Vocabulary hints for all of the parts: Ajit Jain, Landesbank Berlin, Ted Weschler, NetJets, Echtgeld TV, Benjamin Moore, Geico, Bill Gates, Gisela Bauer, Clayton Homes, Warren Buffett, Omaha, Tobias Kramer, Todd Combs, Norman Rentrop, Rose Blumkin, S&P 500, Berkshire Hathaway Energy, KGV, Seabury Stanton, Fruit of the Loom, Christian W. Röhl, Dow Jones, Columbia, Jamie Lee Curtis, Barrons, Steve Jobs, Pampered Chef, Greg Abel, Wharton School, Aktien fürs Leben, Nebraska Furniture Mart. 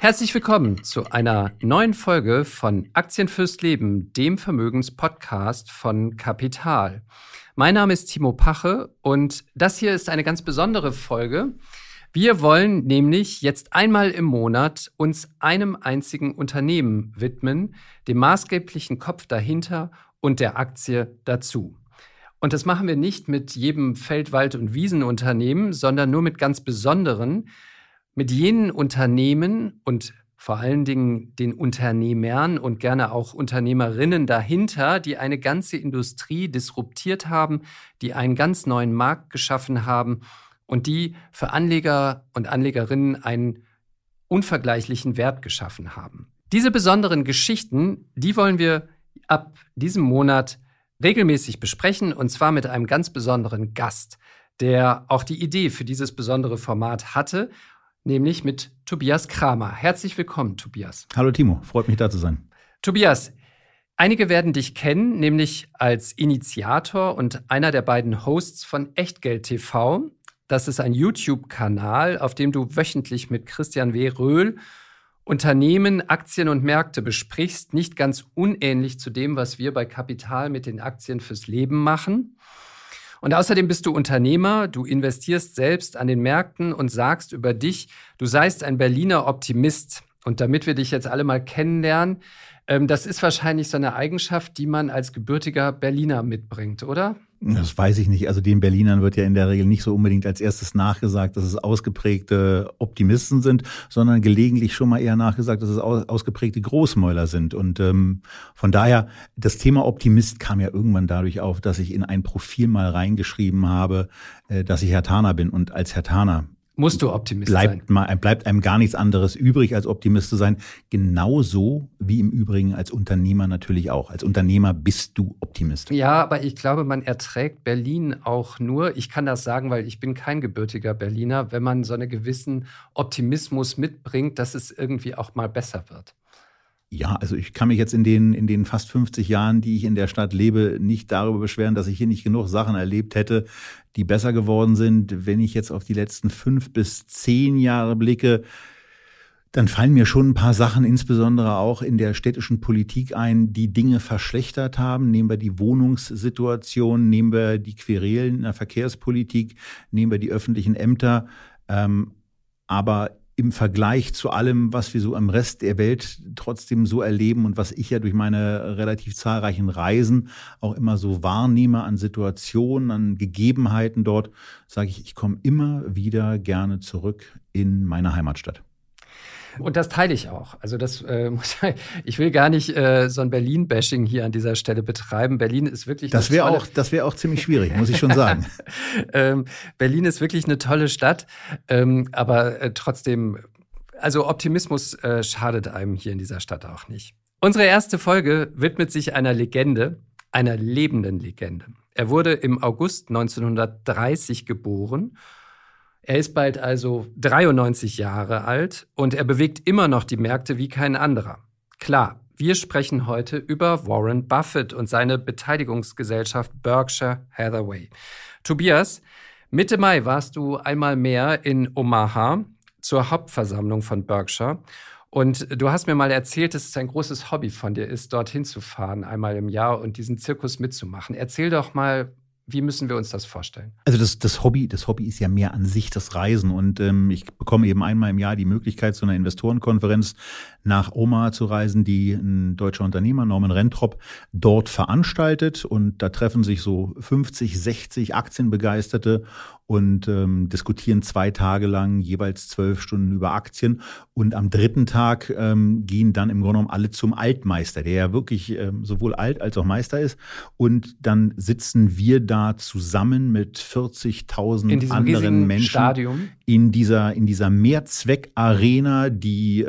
Herzlich willkommen zu einer neuen Folge von Aktien fürs Leben, dem Vermögenspodcast von Capital. Mein Name ist Timo Pache und das hier ist eine ganz besondere Folge. Wir wollen nämlich jetzt einmal im Monat uns einem einzigen Unternehmen widmen, dem maßgeblichen Kopf dahinter und der Aktie dazu. Und das machen wir nicht mit jedem Feld-, Wald- und Wiesenunternehmen, sondern nur mit ganz besonderen, mit jenen Unternehmen und vor allen Dingen den Unternehmern und gerne auch Unternehmerinnen dahinter, die eine ganze Industrie disruptiert haben, die einen ganz neuen Markt geschaffen haben und die für Anleger und Anlegerinnen einen unvergleichlichen Wert geschaffen haben. Diese besonderen Geschichten, die wollen wir ab diesem Monat regelmäßig besprechen, und zwar mit einem ganz besonderen Gast, der auch die Idee für dieses besondere Format hatte, nämlich mit Tobias Kramer. Herzlich willkommen, Tobias. Hallo Timo, freut mich da zu sein. Tobias, einige werden dich kennen, nämlich als Initiator und einer der beiden Hosts von Echtgeld TV. Das ist ein YouTube-Kanal, auf dem du wöchentlich mit Christian W. Röhl Unternehmen, Aktien und Märkte besprichst, nicht ganz unähnlich zu dem, was wir bei Capital mit den Aktien fürs Leben machen. Und außerdem bist du Unternehmer, du investierst selbst an den Märkten und sagst über dich, du seist ein Berliner Optimist. Und damit wir dich jetzt alle mal kennenlernen, das ist wahrscheinlich so eine Eigenschaft, die man als gebürtiger Berliner mitbringt, oder? Das weiß ich nicht. Also den Berlinern wird ja in der Regel nicht so unbedingt als erstes nachgesagt, dass es ausgeprägte Optimisten sind, sondern gelegentlich schon mal eher nachgesagt, dass es ausgeprägte Großmäuler sind. Und von daher, das Thema Optimist kam ja irgendwann dadurch auf, dass ich in ein Profil mal reingeschrieben habe, dass ich Hertaner bin. Und als Hertaner musst du Optimist sein. Bleibt einem gar nichts anderes übrig, als Optimist zu sein. Genauso wie im Übrigen als Unternehmer natürlich auch. Als Unternehmer bist du Optimist. Ja, aber ich glaube, man erträgt Berlin auch nur. Ich kann das sagen, weil ich bin kein gebürtiger Berliner. Wenn man so einen gewissen Optimismus mitbringt, dass es irgendwie auch mal besser wird. Ja, also ich kann mich jetzt in den fast 50 Jahren, die ich in der Stadt lebe, nicht darüber beschweren, dass ich hier nicht genug Sachen erlebt hätte, die besser geworden sind. Wenn ich jetzt auf die letzten 5 bis 10 Jahre blicke, dann fallen mir schon ein paar Sachen, insbesondere auch in der städtischen Politik ein, die Dinge verschlechtert haben. Nehmen wir die Wohnungssituation, nehmen wir die Querelen in der Verkehrspolitik, nehmen wir die öffentlichen Ämter. Aber im Vergleich zu allem, was wir so am Rest der Welt trotzdem so erleben und was ich ja durch meine relativ zahlreichen Reisen auch immer so wahrnehme an Situationen, an Gegebenheiten dort, sage ich, ich komme immer wieder gerne zurück in meine Heimatstadt. Und das teile ich auch. Also das ich will gar nicht so ein Berlin-Bashing hier an dieser Stelle betreiben. Berlin ist wirklich eine tolle Stadt. Das wäre auch ziemlich schwierig, muss ich schon sagen. Berlin ist wirklich eine tolle Stadt, aber trotzdem, also Optimismus schadet einem hier in dieser Stadt auch nicht. Unsere erste Folge widmet sich einer Legende, einer lebenden Legende. Er wurde im August 1930 geboren. Er ist bald also 93 Jahre alt und er bewegt immer noch die Märkte wie kein anderer. Klar, wir sprechen heute über Warren Buffett und seine Beteiligungsgesellschaft Berkshire Hathaway. Tobias, Mitte Mai warst du einmal mehr in Omaha zur Hauptversammlung von Berkshire. Und du hast mir mal erzählt, dass es ein großes Hobby von dir ist, dorthin zu fahren einmal im Jahr und diesen Zirkus mitzumachen. Erzähl doch mal, wie müssen wir uns das vorstellen? Also das Hobby ist ja mehr an sich das Reisen. Und ich bekomme eben einmal im Jahr die Möglichkeit, zu einer Investorenkonferenz nach Omaha zu reisen, die ein deutscher Unternehmer, Norman Rentrop, dort veranstaltet. Und da treffen sich so 50, 60 Aktienbegeisterte und diskutieren 2 Tage lang jeweils 12 Stunden über Aktien. Und am 3. Tag gehen dann im Grunde genommen alle zum Altmeister, der ja wirklich sowohl alt als auch Meister ist. Und dann sitzen wir da zusammen mit 40.000 anderen Menschen Stadium. in dieser Mehrzweckarena, die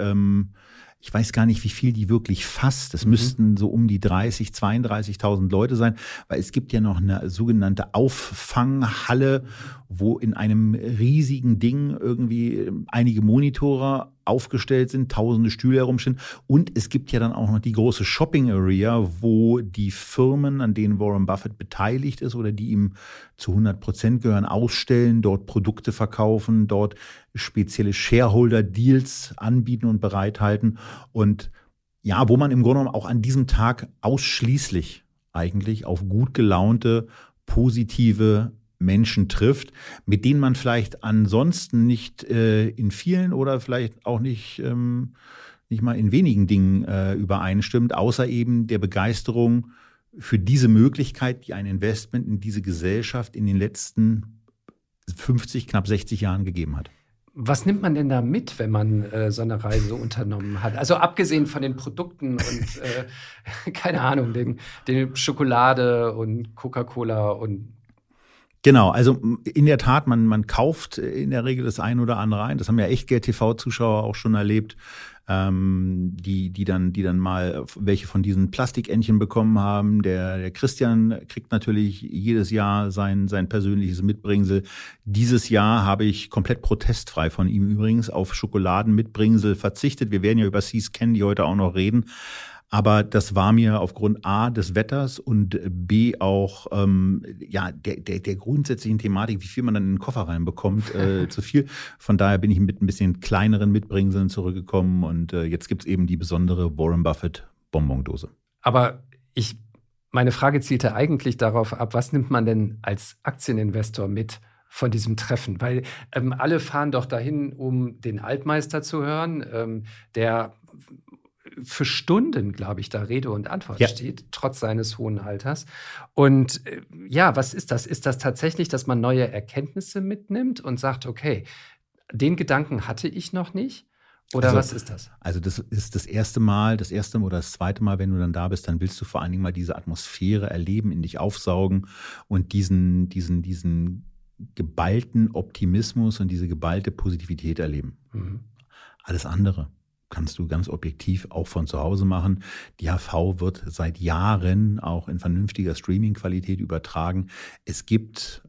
ich weiß gar nicht, wie viel die wirklich fasst. Das müssten so um die 30, 32.000 Leute sein, weil es gibt ja noch eine sogenannte Auffanghalle, wo in einem riesigen Ding irgendwie einige Monitore aufgestellt sind, tausende Stühle herumstehen. Und es gibt ja dann auch noch die große Shopping Area, wo die Firmen, an denen Warren Buffett beteiligt ist oder die ihm zu 100% gehören, ausstellen, dort Produkte verkaufen, dort spezielle Shareholder-Deals anbieten und bereithalten. Und ja, wo man im Grunde genommen auch an diesem Tag ausschließlich eigentlich auf gut gelaunte, positive Menschen trifft, mit denen man vielleicht ansonsten nicht in vielen oder vielleicht auch nicht, nicht mal in wenigen Dingen übereinstimmt, außer eben der Begeisterung für diese Möglichkeit, die ein Investment in diese Gesellschaft in den letzten 50, knapp 60 Jahren gegeben hat. Was nimmt man denn da mit, wenn man so eine Reise unternommen hat? Also abgesehen von den Produkten und, keine Ahnung, den Schokolade und Coca-Cola und genau, also in der Tat, man kauft in der Regel das ein oder andere ein. Das haben ja Echtgeld TV-Zuschauer auch schon erlebt, die dann mal welche von diesen Plastikentchen bekommen haben. Der Christian kriegt natürlich jedes Jahr sein persönliches Mitbringsel. Dieses Jahr habe ich komplett protestfrei von ihm übrigens auf Schokoladenmitbringsel verzichtet. Wir werden ja über See's Candy heute auch noch reden. Aber das war mir aufgrund A des Wetters und B auch der grundsätzlichen Thematik, wie viel man dann in den Koffer reinbekommt, zu viel. Von daher bin ich mit ein bisschen kleineren Mitbringseln zurückgekommen und jetzt gibt's eben die besondere Warren Buffett Bonbondose. Aber meine Frage zielte eigentlich darauf ab, was nimmt man denn als Aktieninvestor mit von diesem Treffen? Weil alle fahren doch dahin, um den Altmeister zu hören, der für Stunden, glaube ich, da Rede und Antwort steht, trotz seines hohen Alters. Und ja, was ist das? Ist das tatsächlich, dass man neue Erkenntnisse mitnimmt und sagt, okay, den Gedanken hatte ich noch nicht? Oder also, was ist das? Also das ist das erste oder das zweite Mal, wenn du dann da bist, dann willst du vor allen Dingen mal diese Atmosphäre erleben, in dich aufsaugen und diesen geballten Optimismus und diese geballte Positivität erleben. Mhm. Alles andere kannst du ganz objektiv auch von zu Hause machen. Die HV wird seit Jahren auch in vernünftiger Streaming-Qualität übertragen. Es gibt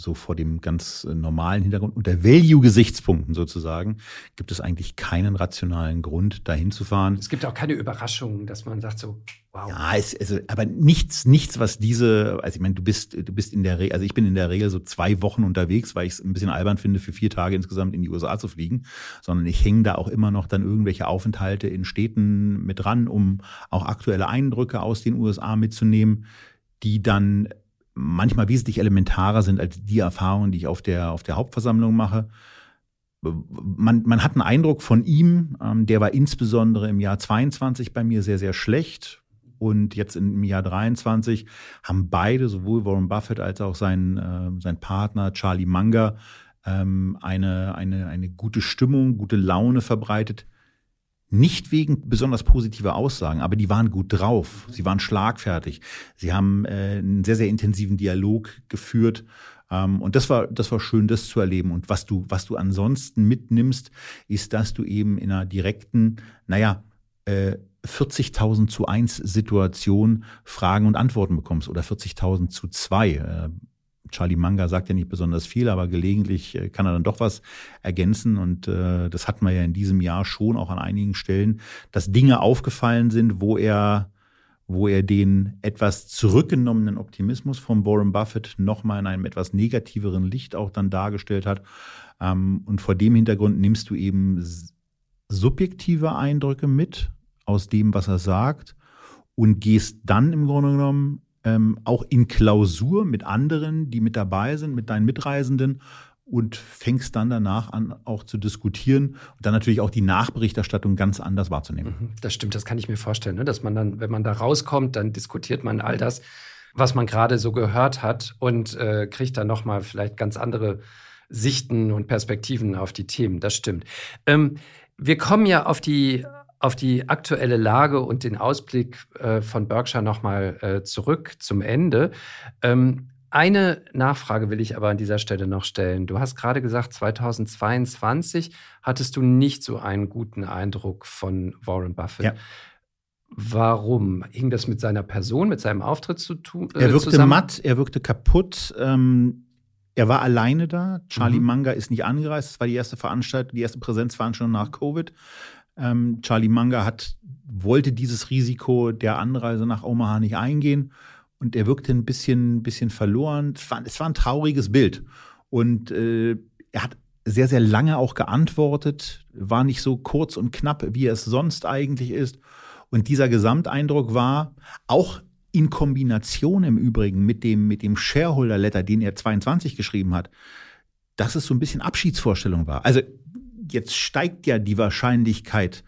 so vor dem ganz normalen Hintergrund, unter Value-Gesichtspunkten sozusagen, gibt es eigentlich keinen rationalen Grund, dahin zu fahren. Es gibt auch keine Überraschungen, dass man sagt so, wow. Ja, aber nichts, was diese, also ich meine, du bist in der Regel, also ich bin in der Regel so 2 Wochen unterwegs, weil ich es ein bisschen albern finde, für 4 Tage insgesamt in die USA zu fliegen, sondern ich hänge da auch immer noch dann irgendwelche Aufenthalte in Städten mit ran, um auch aktuelle Eindrücke aus den USA mitzunehmen, die dann manchmal wesentlich elementarer sind als die Erfahrungen, die ich auf der Hauptversammlung mache. Man hat einen Eindruck von ihm, der war insbesondere im Jahr 22 bei mir sehr, sehr schlecht. Und jetzt im Jahr 23 haben beide, sowohl Warren Buffett als auch sein Partner Charlie Munger, eine gute Stimmung, gute Laune verbreitet. Nicht wegen besonders positiver Aussagen, aber die waren gut drauf. Sie waren schlagfertig. Sie haben einen sehr, sehr intensiven Dialog geführt. Und das war schön, das zu erleben. Und was du ansonsten mitnimmst, ist, dass du eben in einer direkten, 40.000:1 Situation Fragen und Antworten bekommst oder 40.000:2. Charlie Munger sagt ja nicht besonders viel, aber gelegentlich kann er dann doch was ergänzen. Und das hatten wir ja in diesem Jahr schon auch an einigen Stellen, dass Dinge aufgefallen sind, wo er den etwas zurückgenommenen Optimismus von Warren Buffett nochmal in einem etwas negativeren Licht auch dann dargestellt hat. Und vor dem Hintergrund nimmst du eben subjektive Eindrücke mit aus dem, was er sagt und gehst dann im Grunde genommen auch in Klausur mit anderen, die mit dabei sind, mit deinen Mitreisenden und fängst dann danach an, auch zu diskutieren und dann natürlich auch die Nachberichterstattung ganz anders wahrzunehmen. Das stimmt, das kann ich mir vorstellen, ne? Dass man dann, wenn man da rauskommt, dann diskutiert man all das, was man gerade so gehört hat und kriegt dann nochmal vielleicht ganz andere Sichten und Perspektiven auf die Themen. Das stimmt. Wir kommen ja auf die aktuelle Lage und den Ausblick von Berkshire nochmal zurück zum Ende. Eine Nachfrage will ich aber an dieser Stelle noch stellen. Du hast gerade gesagt, 2022 hattest du nicht so einen guten Eindruck von Warren Buffett. Ja. Warum? Hing das mit seiner Person, mit seinem Auftritt zu tun? Er wirkte zusammen? Matt, er wirkte kaputt. Er war alleine da. Charlie Munger ist nicht angereist. Das war die erste Veranstaltung, die erste Präsenzveranstaltung nach Covid. Charlie Munger wollte dieses Risiko der Anreise nach Omaha nicht eingehen. Und er wirkte ein bisschen verloren. Es war ein trauriges Bild. Und er hat sehr, sehr lange auch geantwortet, war nicht so kurz und knapp, wie er es sonst eigentlich ist. Und dieser Gesamteindruck war, auch in Kombination im Übrigen mit dem Shareholder-Letter, den er 22 geschrieben hat, dass es so ein bisschen Abschiedsvorstellung war. Also jetzt steigt ja die Wahrscheinlichkeit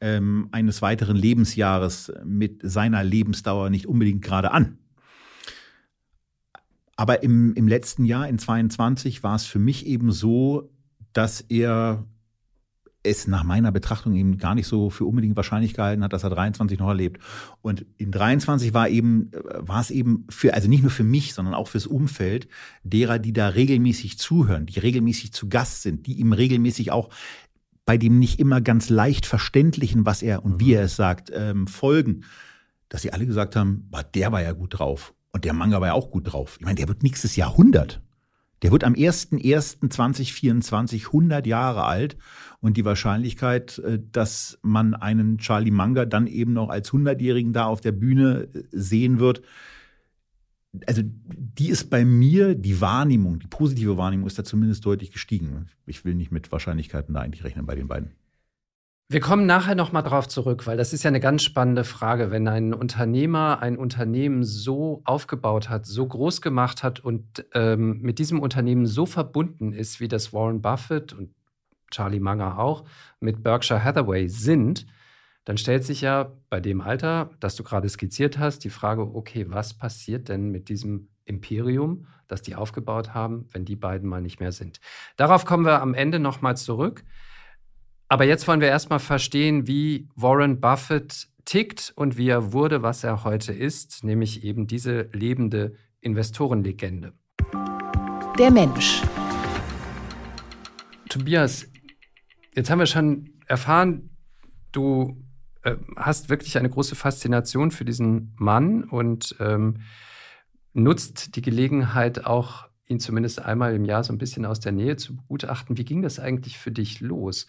eines weiteren Lebensjahres mit seiner Lebensdauer nicht unbedingt gerade an. Aber im letzten Jahr, in 22, war es für mich eben so, dass er es nach meiner Betrachtung eben gar nicht so für unbedingt wahrscheinlich gehalten hat, dass er 23 noch erlebt. Und in 23 war es eben also nicht nur für mich, sondern auch fürs Umfeld derer, die da regelmäßig zuhören, die regelmäßig zu Gast sind, die ihm regelmäßig auch bei dem nicht immer ganz leicht Verständlichen, was er und wie er es sagt, folgen, dass sie alle gesagt haben, der war ja gut drauf. Und der Manga war ja auch gut drauf. Ich meine, der wird nächstes Jahr 100. Der wird am 01.01.2024 100 Jahre alt. Und die Wahrscheinlichkeit, dass man einen Charlie Munger dann eben noch als 100-Jährigen da auf der Bühne sehen wird, also die ist bei mir, die Wahrnehmung, die positive Wahrnehmung ist da zumindest deutlich gestiegen. Ich will nicht mit Wahrscheinlichkeiten da eigentlich rechnen bei den beiden. Wir kommen nachher nochmal drauf zurück, weil das ist ja eine ganz spannende Frage. Wenn ein Unternehmer ein Unternehmen so aufgebaut hat, so groß gemacht hat und mit diesem Unternehmen so verbunden ist, wie das Warren Buffett und Charlie Munger auch mit Berkshire Hathaway sind, dann stellt sich ja bei dem Alter, das du gerade skizziert hast, die Frage, okay, was passiert denn mit diesem Imperium, das die aufgebaut haben, wenn die beiden mal nicht mehr sind? Darauf kommen wir am Ende nochmal zurück. Aber jetzt wollen wir erstmal verstehen, wie Warren Buffett tickt und wie er wurde, was er heute ist, nämlich eben diese lebende Investorenlegende. Der Mensch. Tobias, jetzt haben wir schon erfahren, du hast wirklich eine große Faszination für diesen Mann und nutzt die Gelegenheit auch, ihn zumindest einmal im Jahr so ein bisschen aus der Nähe zu begutachten. Wie ging das eigentlich für dich los?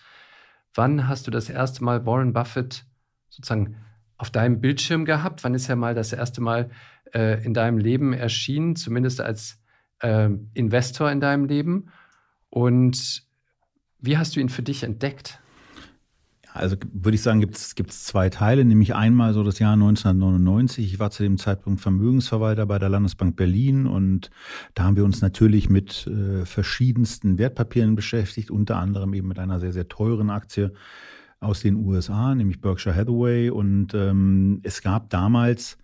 Wann hast du das erste Mal Warren Buffett sozusagen auf deinem Bildschirm gehabt? Wann ist er mal das erste Mal in deinem Leben erschienen, zumindest als Investor in deinem Leben? Und wie hast du ihn für dich entdeckt? Also würde ich sagen, gibt's zwei Teile, nämlich einmal so das Jahr 1999. Ich war zu dem Zeitpunkt Vermögensverwalter bei der Landesbank Berlin und da haben wir uns natürlich mit verschiedensten Wertpapieren beschäftigt, unter anderem eben mit einer sehr, sehr teuren Aktie aus den USA, nämlich Berkshire Hathaway. Und es gab damals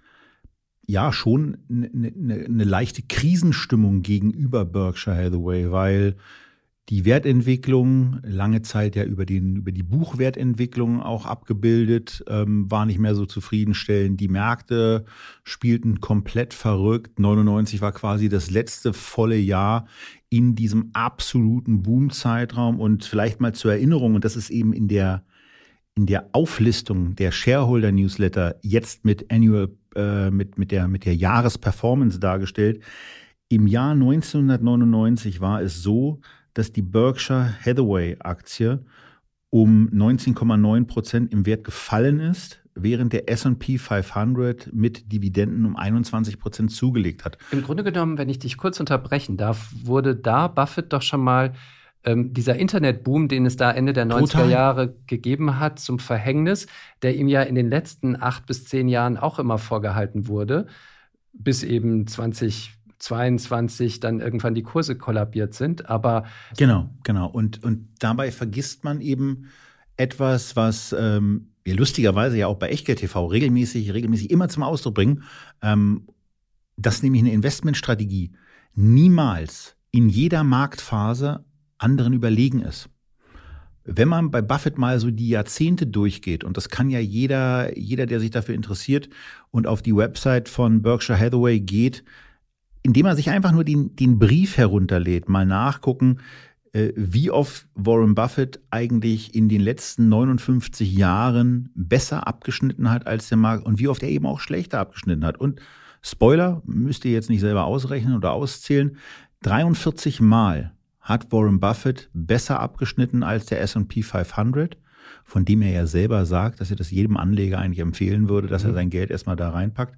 ja schon eine leichte Krisenstimmung gegenüber Berkshire Hathaway, weil die Wertentwicklung, lange Zeit ja über die Buchwertentwicklung auch abgebildet, war nicht mehr so zufriedenstellend. Die Märkte spielten komplett verrückt. 99 war quasi das letzte volle Jahr in diesem absoluten Boom-Zeitraum. Und vielleicht mal zur Erinnerung, und das ist eben in der Auflistung der Shareholder-Newsletter jetzt mit Annual, mit der Jahresperformance dargestellt. Im Jahr 1999 war es so, dass die Berkshire Hathaway-Aktie um 19,9% im Wert gefallen ist, während der S&P 500 mit Dividenden um 21% zugelegt hat. Im Grunde genommen, wenn ich dich kurz unterbrechen darf, wurde da Buffett doch schon mal dieser Internetboom, den es da Ende der 90er Jahre gegeben hat, zum Verhängnis, der ihm ja in den letzten 8 bis 10 Jahren auch immer vorgehalten wurde, bis eben 2022 dann irgendwann die Kurse kollabiert sind, aber... Genau. Und dabei vergisst man eben etwas, was wir lustigerweise ja auch bei Echtgeld TV regelmäßig immer zum Ausdruck bringen. dass nämlich eine Investmentstrategie niemals in jeder Marktphase anderen überlegen ist. Wenn man bei Buffett mal so die Jahrzehnte durchgeht, und das kann ja jeder, der sich dafür interessiert und auf die Website von Berkshire Hathaway geht, indem er sich einfach nur den Brief herunterlädt, mal nachgucken, wie oft Warren Buffett eigentlich in den letzten 59 Jahren besser abgeschnitten hat als der Markt und wie oft er eben auch schlechter abgeschnitten hat. Und Spoiler, müsst ihr jetzt nicht selber ausrechnen oder auszählen, 43 Mal hat Warren Buffett besser abgeschnitten als der S&P 500, von dem er ja selber sagt, dass er das jedem Anleger eigentlich empfehlen würde, dass er sein Geld erstmal da reinpackt.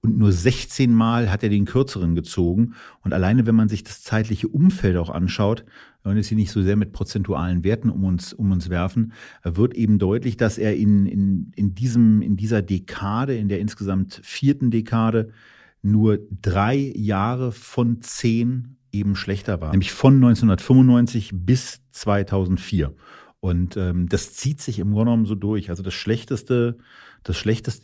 Und nur 16 Mal hat er den kürzeren gezogen. Und alleine, wenn man sich das zeitliche Umfeld auch anschaut, wenn wir jetzt hier nicht so sehr mit prozentualen Werten um uns werfen, wird eben deutlich, dass er in dieser Dekade, in der insgesamt vierten Dekade, nur 3 Jahre von 10 eben schlechter war. Nämlich von 1995 bis 2004. Und das zieht sich im Grunde genommen so durch. Also das schlechteste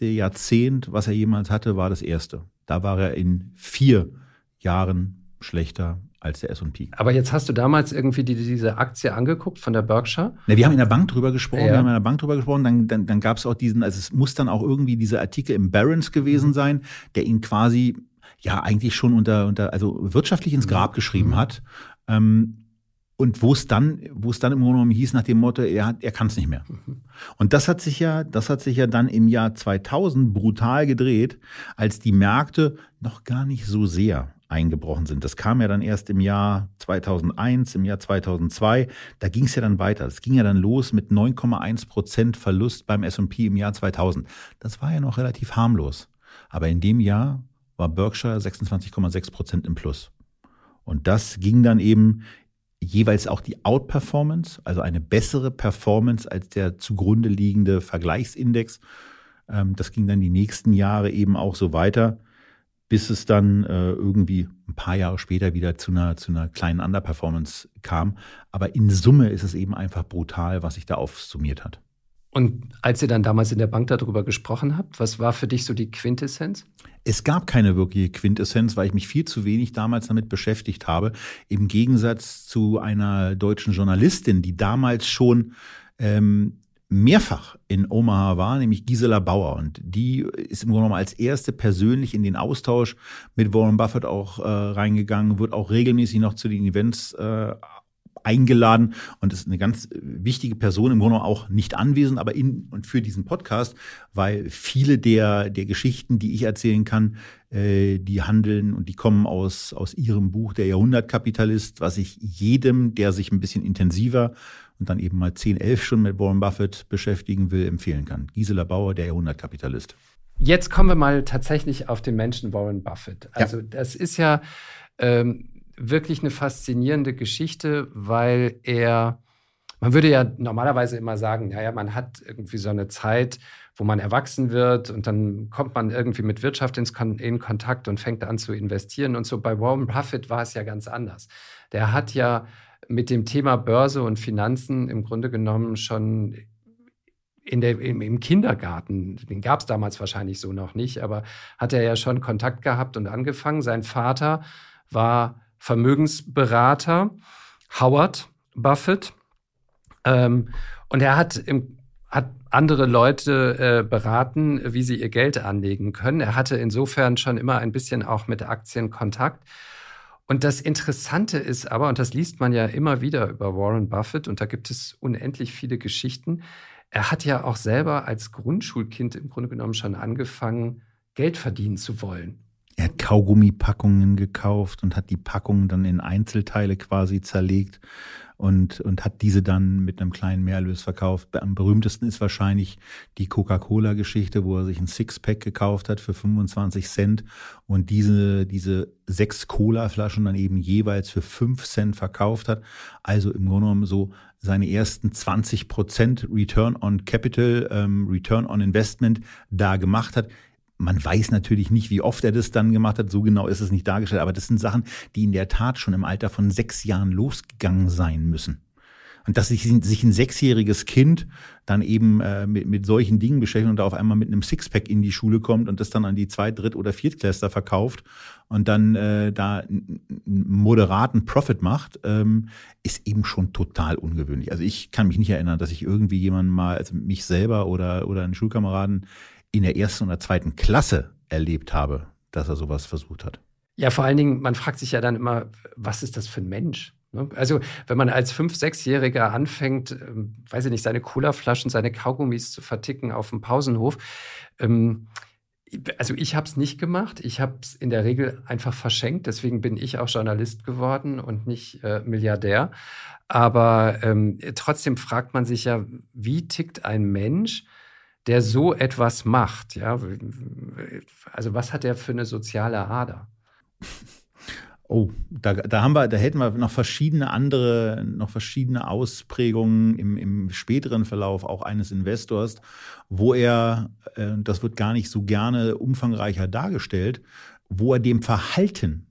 Jahrzehnt, was er jemals hatte, war das erste. Da war er in 4 Jahren schlechter als der S&P. Aber jetzt hast du damals irgendwie diese Aktie angeguckt von der Berkshire? Na, wir haben in der Bank drüber gesprochen, dann gab es auch also es muss dann auch irgendwie dieser Artikel im Barrons gewesen sein, der ihn quasi eigentlich schon unter wirtschaftlich ins Grab geschrieben hat. Und wo es dann im Grunde genommen hieß nach dem Motto, er kann es nicht mehr. Und das hat sich ja dann im Jahr 2000 brutal gedreht, als die Märkte noch gar nicht so sehr eingebrochen sind. Das kam ja dann erst im Jahr 2001, im Jahr 2002. Da ging es ja dann weiter. Es ging ja dann los mit 9,1% Verlust beim S&P im Jahr 2000. Das war ja noch relativ harmlos. Aber in dem Jahr war Berkshire 26,6% im Plus. Und das ging dann eben jeweils auch die Outperformance, also eine bessere Performance als der zugrunde liegende Vergleichsindex. Das ging dann die nächsten Jahre eben auch so weiter, bis es dann irgendwie ein paar Jahre später wieder zu einer kleinen Underperformance kam. Aber in Summe ist es eben einfach brutal, was sich da aufsummiert hat. Und als ihr dann damals in der Bank darüber gesprochen habt, was war für dich so die Quintessenz? Es gab keine wirkliche Quintessenz, weil ich mich viel zu wenig damals damit beschäftigt habe. Im Gegensatz zu einer deutschen Journalistin, die damals schon mehrfach in Omaha war, nämlich Gisela Bauer. Und die ist im Grunde genommen als erste persönlich in den Austausch mit Warren Buffett auch reingegangen, wird auch regelmäßig noch zu den Events eingeladen und ist eine ganz wichtige Person, im Grunde auch nicht anwesend, aber in und für diesen Podcast, weil viele der Geschichten, die ich erzählen kann, die handeln und die kommen aus ihrem Buch Der Jahrhundertkapitalist, was ich jedem, der sich ein bisschen intensiver und dann eben mal 10, 11 Stunden mit Warren Buffett beschäftigen will, empfehlen kann. Gisela Bauer, Der Jahrhundertkapitalist. Jetzt kommen wir mal tatsächlich auf den Menschen Warren Buffett. Also das ist ja wirklich eine faszinierende Geschichte, weil man würde ja normalerweise immer sagen, man hat irgendwie so eine Zeit, wo man erwachsen wird und dann kommt man irgendwie mit Wirtschaft in Kontakt und fängt an zu investieren und so. Bei Warren Buffett war es ja ganz anders. Der hat ja mit dem Thema Börse und Finanzen im Grunde genommen schon im Kindergarten, den gab es damals wahrscheinlich so noch nicht, aber hat er ja schon Kontakt gehabt und angefangen. Sein Vater war Vermögensberater Howard Buffett und er hat andere Leute beraten, wie sie ihr Geld anlegen können. Er hatte insofern schon immer ein bisschen auch mit Aktien Kontakt. Und das Interessante ist aber, und das liest man ja immer wieder über Warren Buffett und da gibt es unendlich viele Geschichten, er hat ja auch selber als Grundschulkind im Grunde genommen schon angefangen, Geld verdienen zu wollen. Er hat Kaugummipackungen gekauft und hat die Packungen dann in Einzelteile quasi zerlegt und hat diese dann mit einem kleinen Mehrerlös verkauft. Am berühmtesten ist wahrscheinlich die Coca-Cola-Geschichte, wo er sich ein Sixpack gekauft hat für 25 Cent und diese 6 Cola-Flaschen dann eben jeweils für 5 Cent verkauft hat. Also im Grunde genommen so seine ersten 20% Return on Capital, Return on Investment da gemacht hat. Man weiß natürlich nicht, wie oft er das dann gemacht hat, so genau ist es nicht dargestellt, aber das sind Sachen, die in der Tat schon im Alter von 6 Jahren losgegangen sein müssen. Und dass sich ein sechsjähriges Kind dann eben mit solchen Dingen beschäftigt und da auf einmal mit einem Sixpack in die Schule kommt und das dann an die Zweit-, Dritt- oder Viertklässler verkauft und dann da einen moderaten Profit macht, ist eben schon total ungewöhnlich. Also ich kann mich nicht erinnern, dass ich irgendwie jemanden mal, also mich selber oder einen Schulkameraden in der ersten oder zweiten Klasse erlebt habe, dass er sowas versucht hat. Ja, vor allen Dingen, man fragt sich ja dann immer, was ist das für ein Mensch? Also wenn man als 5-, 6-Jähriger anfängt, weiß ich nicht, seine Colaflaschen, seine Kaugummis zu verticken auf dem Pausenhof. Also ich habe es nicht gemacht. Ich habe es in der Regel einfach verschenkt. Deswegen bin ich auch Journalist geworden und nicht Milliardär. Aber trotzdem fragt man sich ja, wie tickt ein Mensch, der so etwas macht? Ja? Also was hat er für eine soziale Ader? Oh, da hätten wir noch verschiedene Ausprägungen im späteren Verlauf auch eines Investors, wo er, das wird gar nicht so gerne umfangreicher dargestellt, wo er dem Verhalten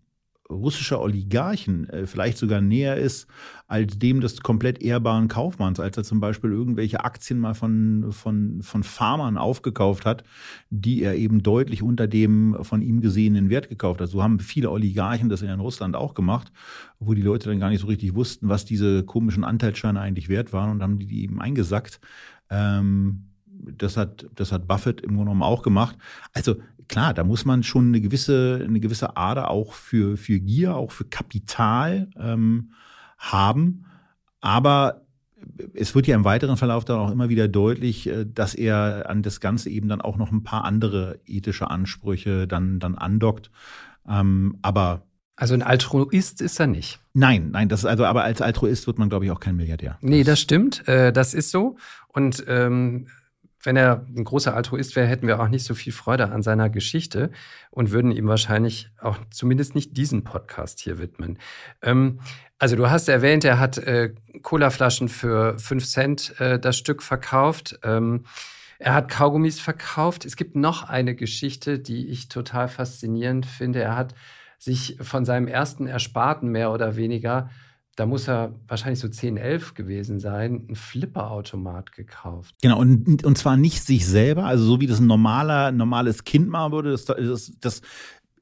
russischer Oligarchen vielleicht sogar näher ist als dem des komplett ehrbaren Kaufmanns, als er zum Beispiel irgendwelche Aktien mal von Farmern aufgekauft hat, die er eben deutlich unter dem von ihm gesehenen Wert gekauft hat. So haben viele Oligarchen das in Russland auch gemacht, wo die Leute dann gar nicht so richtig wussten, was diese komischen Anteilsscheine eigentlich wert waren, und haben die eben eingesackt. Das hat Buffett im Grunde genommen auch gemacht. Also klar, da muss man schon eine gewisse Ader auch für Gier, auch für Kapital haben. Aber es wird ja im weiteren Verlauf dann auch immer wieder deutlich, dass er an das Ganze eben dann auch noch ein paar andere ethische Ansprüche dann andockt. Aber also ein Altruist ist er nicht. Nein, das ist also, aber als Altruist wird man, glaube ich, auch kein Milliardär. Nee, das stimmt. Das ist so. Und wenn er ein großer Altruist wäre, hätten wir auch nicht so viel Freude an seiner Geschichte und würden ihm wahrscheinlich auch zumindest nicht diesen Podcast hier widmen. Also du hast erwähnt, er hat Colaflaschen für 5 Cent das Stück verkauft. Er hat Kaugummis verkauft. Es gibt noch eine Geschichte, die ich total faszinierend finde. Er hat sich von seinem ersten Ersparten mehr oder weniger, da muss er wahrscheinlich so 10, 11 gewesen sein, einen Flipperautomat gekauft. Genau, und zwar nicht sich selber, also so wie das ein normales Kind machen würde, das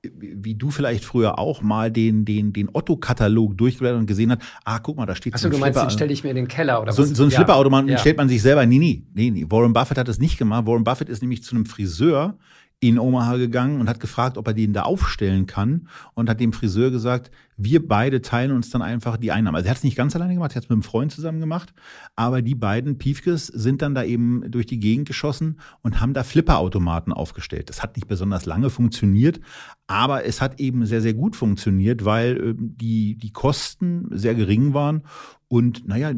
wie du vielleicht früher auch mal den Otto-Katalog durchgeblättert und gesehen hast, guck mal, da steht so ein Flipperautomat. Achso, du meinst, den stelle ich mir in den Keller oder was? So ein Flipperautomat, ja. Stellt man sich selber, nee. Warren Buffett hat das nicht gemacht. Warren Buffett ist nämlich zu einem Friseur in Omaha gegangen und hat gefragt, ob er den da aufstellen kann, und hat dem Friseur gesagt, wir beide teilen uns dann einfach die Einnahmen. Also er hat es nicht ganz alleine gemacht, er hat es mit einem Freund zusammen gemacht, aber die beiden Piefkes sind dann da eben durch die Gegend geschossen und haben da Flipperautomaten aufgestellt. Das hat nicht besonders lange funktioniert, aber es hat eben sehr, sehr gut funktioniert, weil die Kosten sehr gering waren und naja,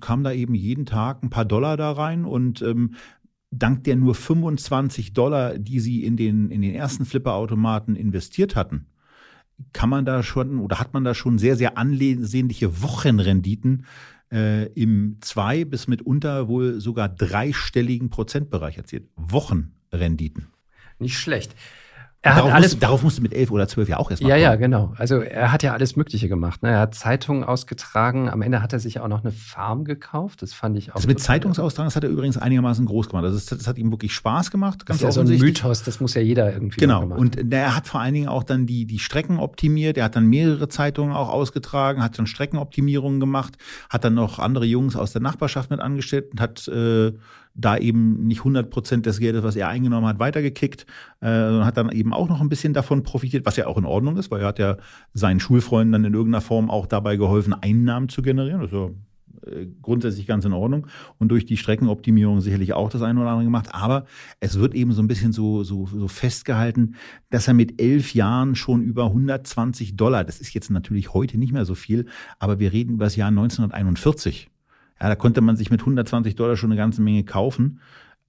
kam da eben jeden Tag ein paar Dollar da rein, und dank der nur $25, die sie in den ersten Flipperautomaten investiert hatten, hat man da schon sehr, sehr ansehnliche Wochenrenditen im 2- bis mitunter wohl sogar 3-stelligen Prozentbereich erzielt. Wochenrenditen. Nicht schlecht. Darauf musst du mit 11 oder 12 ja auch erstmal kommen. Ja, genau. Also er hat ja alles Mögliche gemacht. Ne? Er hat Zeitungen ausgetragen. Am Ende hat er sich auch noch eine Farm gekauft. Das fand ich auch. Also mit Zeitungsaustragen, das hat er übrigens einigermaßen groß gemacht. Also das hat ihm wirklich Spaß gemacht. Ganz, das ist ja so ein Mythos, das muss ja jeder irgendwie machen. Genau. Und er hat vor allen Dingen auch dann die Strecken optimiert. Er hat dann mehrere Zeitungen auch ausgetragen, hat dann Streckenoptimierungen gemacht, hat dann noch andere Jungs aus der Nachbarschaft mit angestellt und hat da eben nicht 100% des Geldes, was er eingenommen hat, weitergekickt, sondern hat dann eben auch noch ein bisschen davon profitiert, was ja auch in Ordnung ist, weil er hat ja seinen Schulfreunden dann in irgendeiner Form auch dabei geholfen, Einnahmen zu generieren. Das ist ja grundsätzlich ganz in Ordnung. Und durch die Streckenoptimierung sicherlich auch das eine oder andere gemacht. Aber es wird eben so ein bisschen so festgehalten, dass er mit 11 Jahren schon über $120, das ist jetzt natürlich heute nicht mehr so viel, aber wir reden über das Jahr 1941, ja, da konnte man sich mit $120 schon eine ganze Menge kaufen.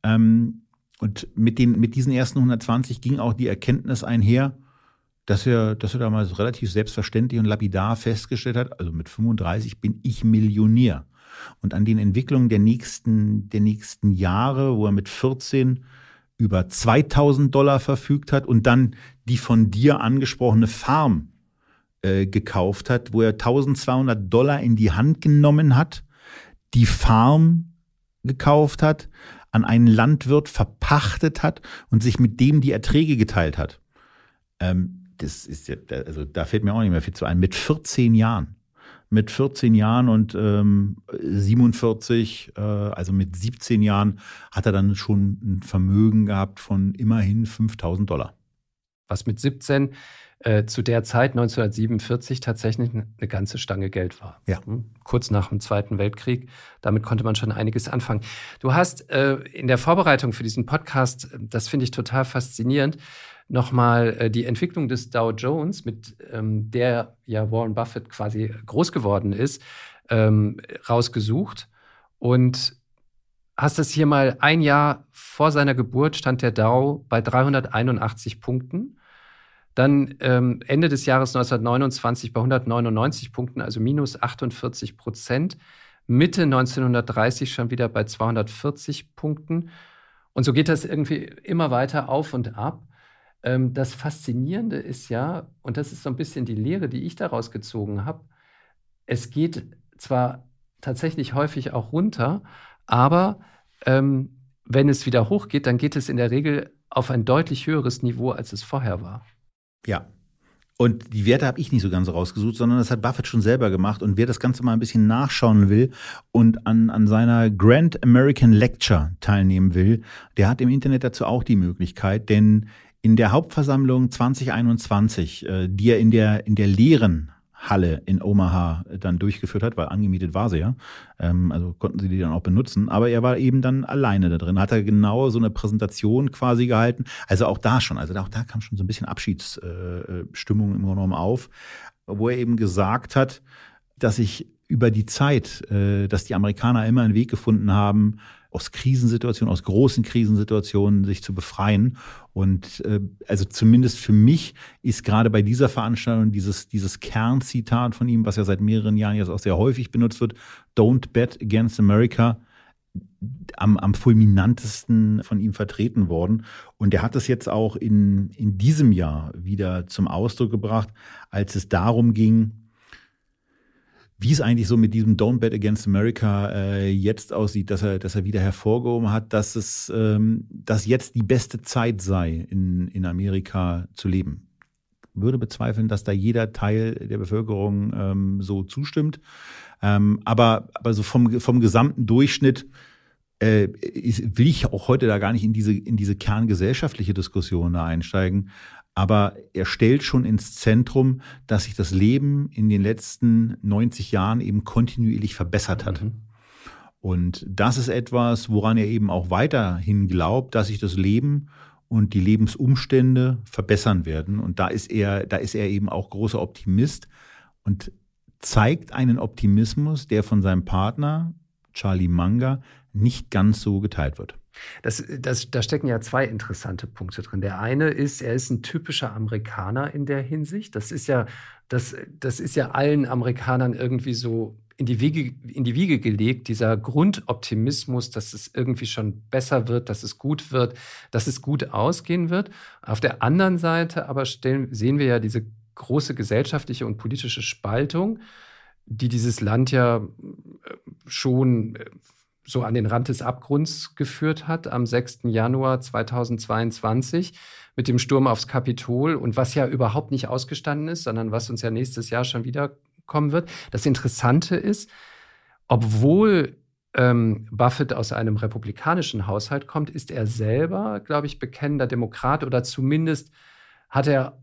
Und mit diesen ersten 120 ging auch die Erkenntnis einher, dass er damals relativ selbstverständlich und lapidar festgestellt hat, also mit 35 bin ich Millionär. Und an den Entwicklungen der nächsten Jahre, wo er mit 14 über $2.000 verfügt hat und dann die von dir angesprochene Farm gekauft hat, wo er $1.200 in die Hand genommen hat, die Farm gekauft hat, an einen Landwirt verpachtet hat und sich mit dem die Erträge geteilt hat. Das ist ja, also da fällt mir auch nicht mehr viel zu ein. Mit 14 Jahren und 47, also mit 17 Jahren, hat er dann schon ein Vermögen gehabt von immerhin $5.000. Was mit 17 zu der Zeit 1947 tatsächlich eine ganze Stange Geld war. Ja. Kurz nach dem Zweiten Weltkrieg. Damit konnte man schon einiges anfangen. Du hast in der Vorbereitung für diesen Podcast, das finde ich total faszinierend, nochmal die Entwicklung des Dow Jones, mit der ja Warren Buffett quasi groß geworden ist, rausgesucht. Und hast das hier mal, ein Jahr vor seiner Geburt stand der Dow bei 381 Punkten. Dann Ende des Jahres 1929 bei 199 Punkten, also minus 48%. Mitte 1930 schon wieder bei 240 Punkten. Und so geht das irgendwie immer weiter auf und ab. Das Faszinierende ist ja, und das ist so ein bisschen die Lehre, die ich daraus gezogen habe, es geht zwar tatsächlich häufig auch runter, aber wenn es wieder hochgeht, dann geht es in der Regel auf ein deutlich höheres Niveau, als es vorher war. Ja, und die Werte habe ich nicht so ganz rausgesucht, sondern das hat Buffett schon selber gemacht. Und wer das Ganze mal ein bisschen nachschauen will und an seiner Grand American Lecture teilnehmen will, der hat im Internet dazu auch die Möglichkeit, denn in der Hauptversammlung 2021, die er in der leeren Halle in Omaha dann durchgeführt hat, weil angemietet war sie ja, also konnten sie die dann auch benutzen, aber er war eben dann alleine da drin, hat er genau so eine Präsentation quasi gehalten, also auch da kam schon so ein bisschen Abschiedsstimmung im Grunde genommen auf, wo er eben gesagt hat, dass sich über die Zeit, dass die Amerikaner immer einen Weg gefunden haben, aus großen Krisensituationen sich zu befreien. Und also zumindest für mich ist gerade bei dieser Veranstaltung dieses Kernzitat von ihm, was ja seit mehreren Jahren jetzt auch sehr häufig benutzt wird, "Don't bet against America", am fulminantesten von ihm vertreten worden. Und er hat es jetzt auch in diesem Jahr wieder zum Ausdruck gebracht, als es darum ging, wie es eigentlich so mit diesem Don't Bet Against America jetzt aussieht, dass er wieder hervorgehoben hat, dass jetzt die beste Zeit sei, in Amerika zu leben. Ich würde bezweifeln, dass da jeder Teil der Bevölkerung so zustimmt. Aber so vom gesamten Durchschnitt will ich auch heute da gar nicht in diese kerngesellschaftliche Diskussion da einsteigen. Aber er stellt schon ins Zentrum, dass sich das Leben in den letzten 90 Jahren eben kontinuierlich verbessert hat. Mhm. Und das ist etwas, woran er eben auch weiterhin glaubt, dass sich das Leben und die Lebensumstände verbessern werden. Und da ist er eben auch großer Optimist und zeigt einen Optimismus, der von seinem Partner Charlie Munger nicht ganz so geteilt wird. Da stecken ja zwei interessante Punkte drin. Der eine ist, er ist ein typischer Amerikaner in der Hinsicht. Das ist ja allen Amerikanern irgendwie so in die Wiege gelegt, dieser Grundoptimismus, dass es irgendwie schon besser wird, dass es gut wird, dass es gut ausgehen wird. Auf der anderen Seite aber sehen wir ja diese große gesellschaftliche und politische Spaltung, die dieses Land ja schon so an den Rand des Abgrunds geführt hat am 6. Januar 2022 mit dem Sturm aufs Kapitol und was ja überhaupt nicht ausgestanden ist, sondern was uns ja nächstes Jahr schon wieder kommen wird. Das Interessante ist, obwohl Buffett aus einem republikanischen Haushalt kommt, ist er selber, glaube ich, bekennender Demokrat, oder zumindest hat er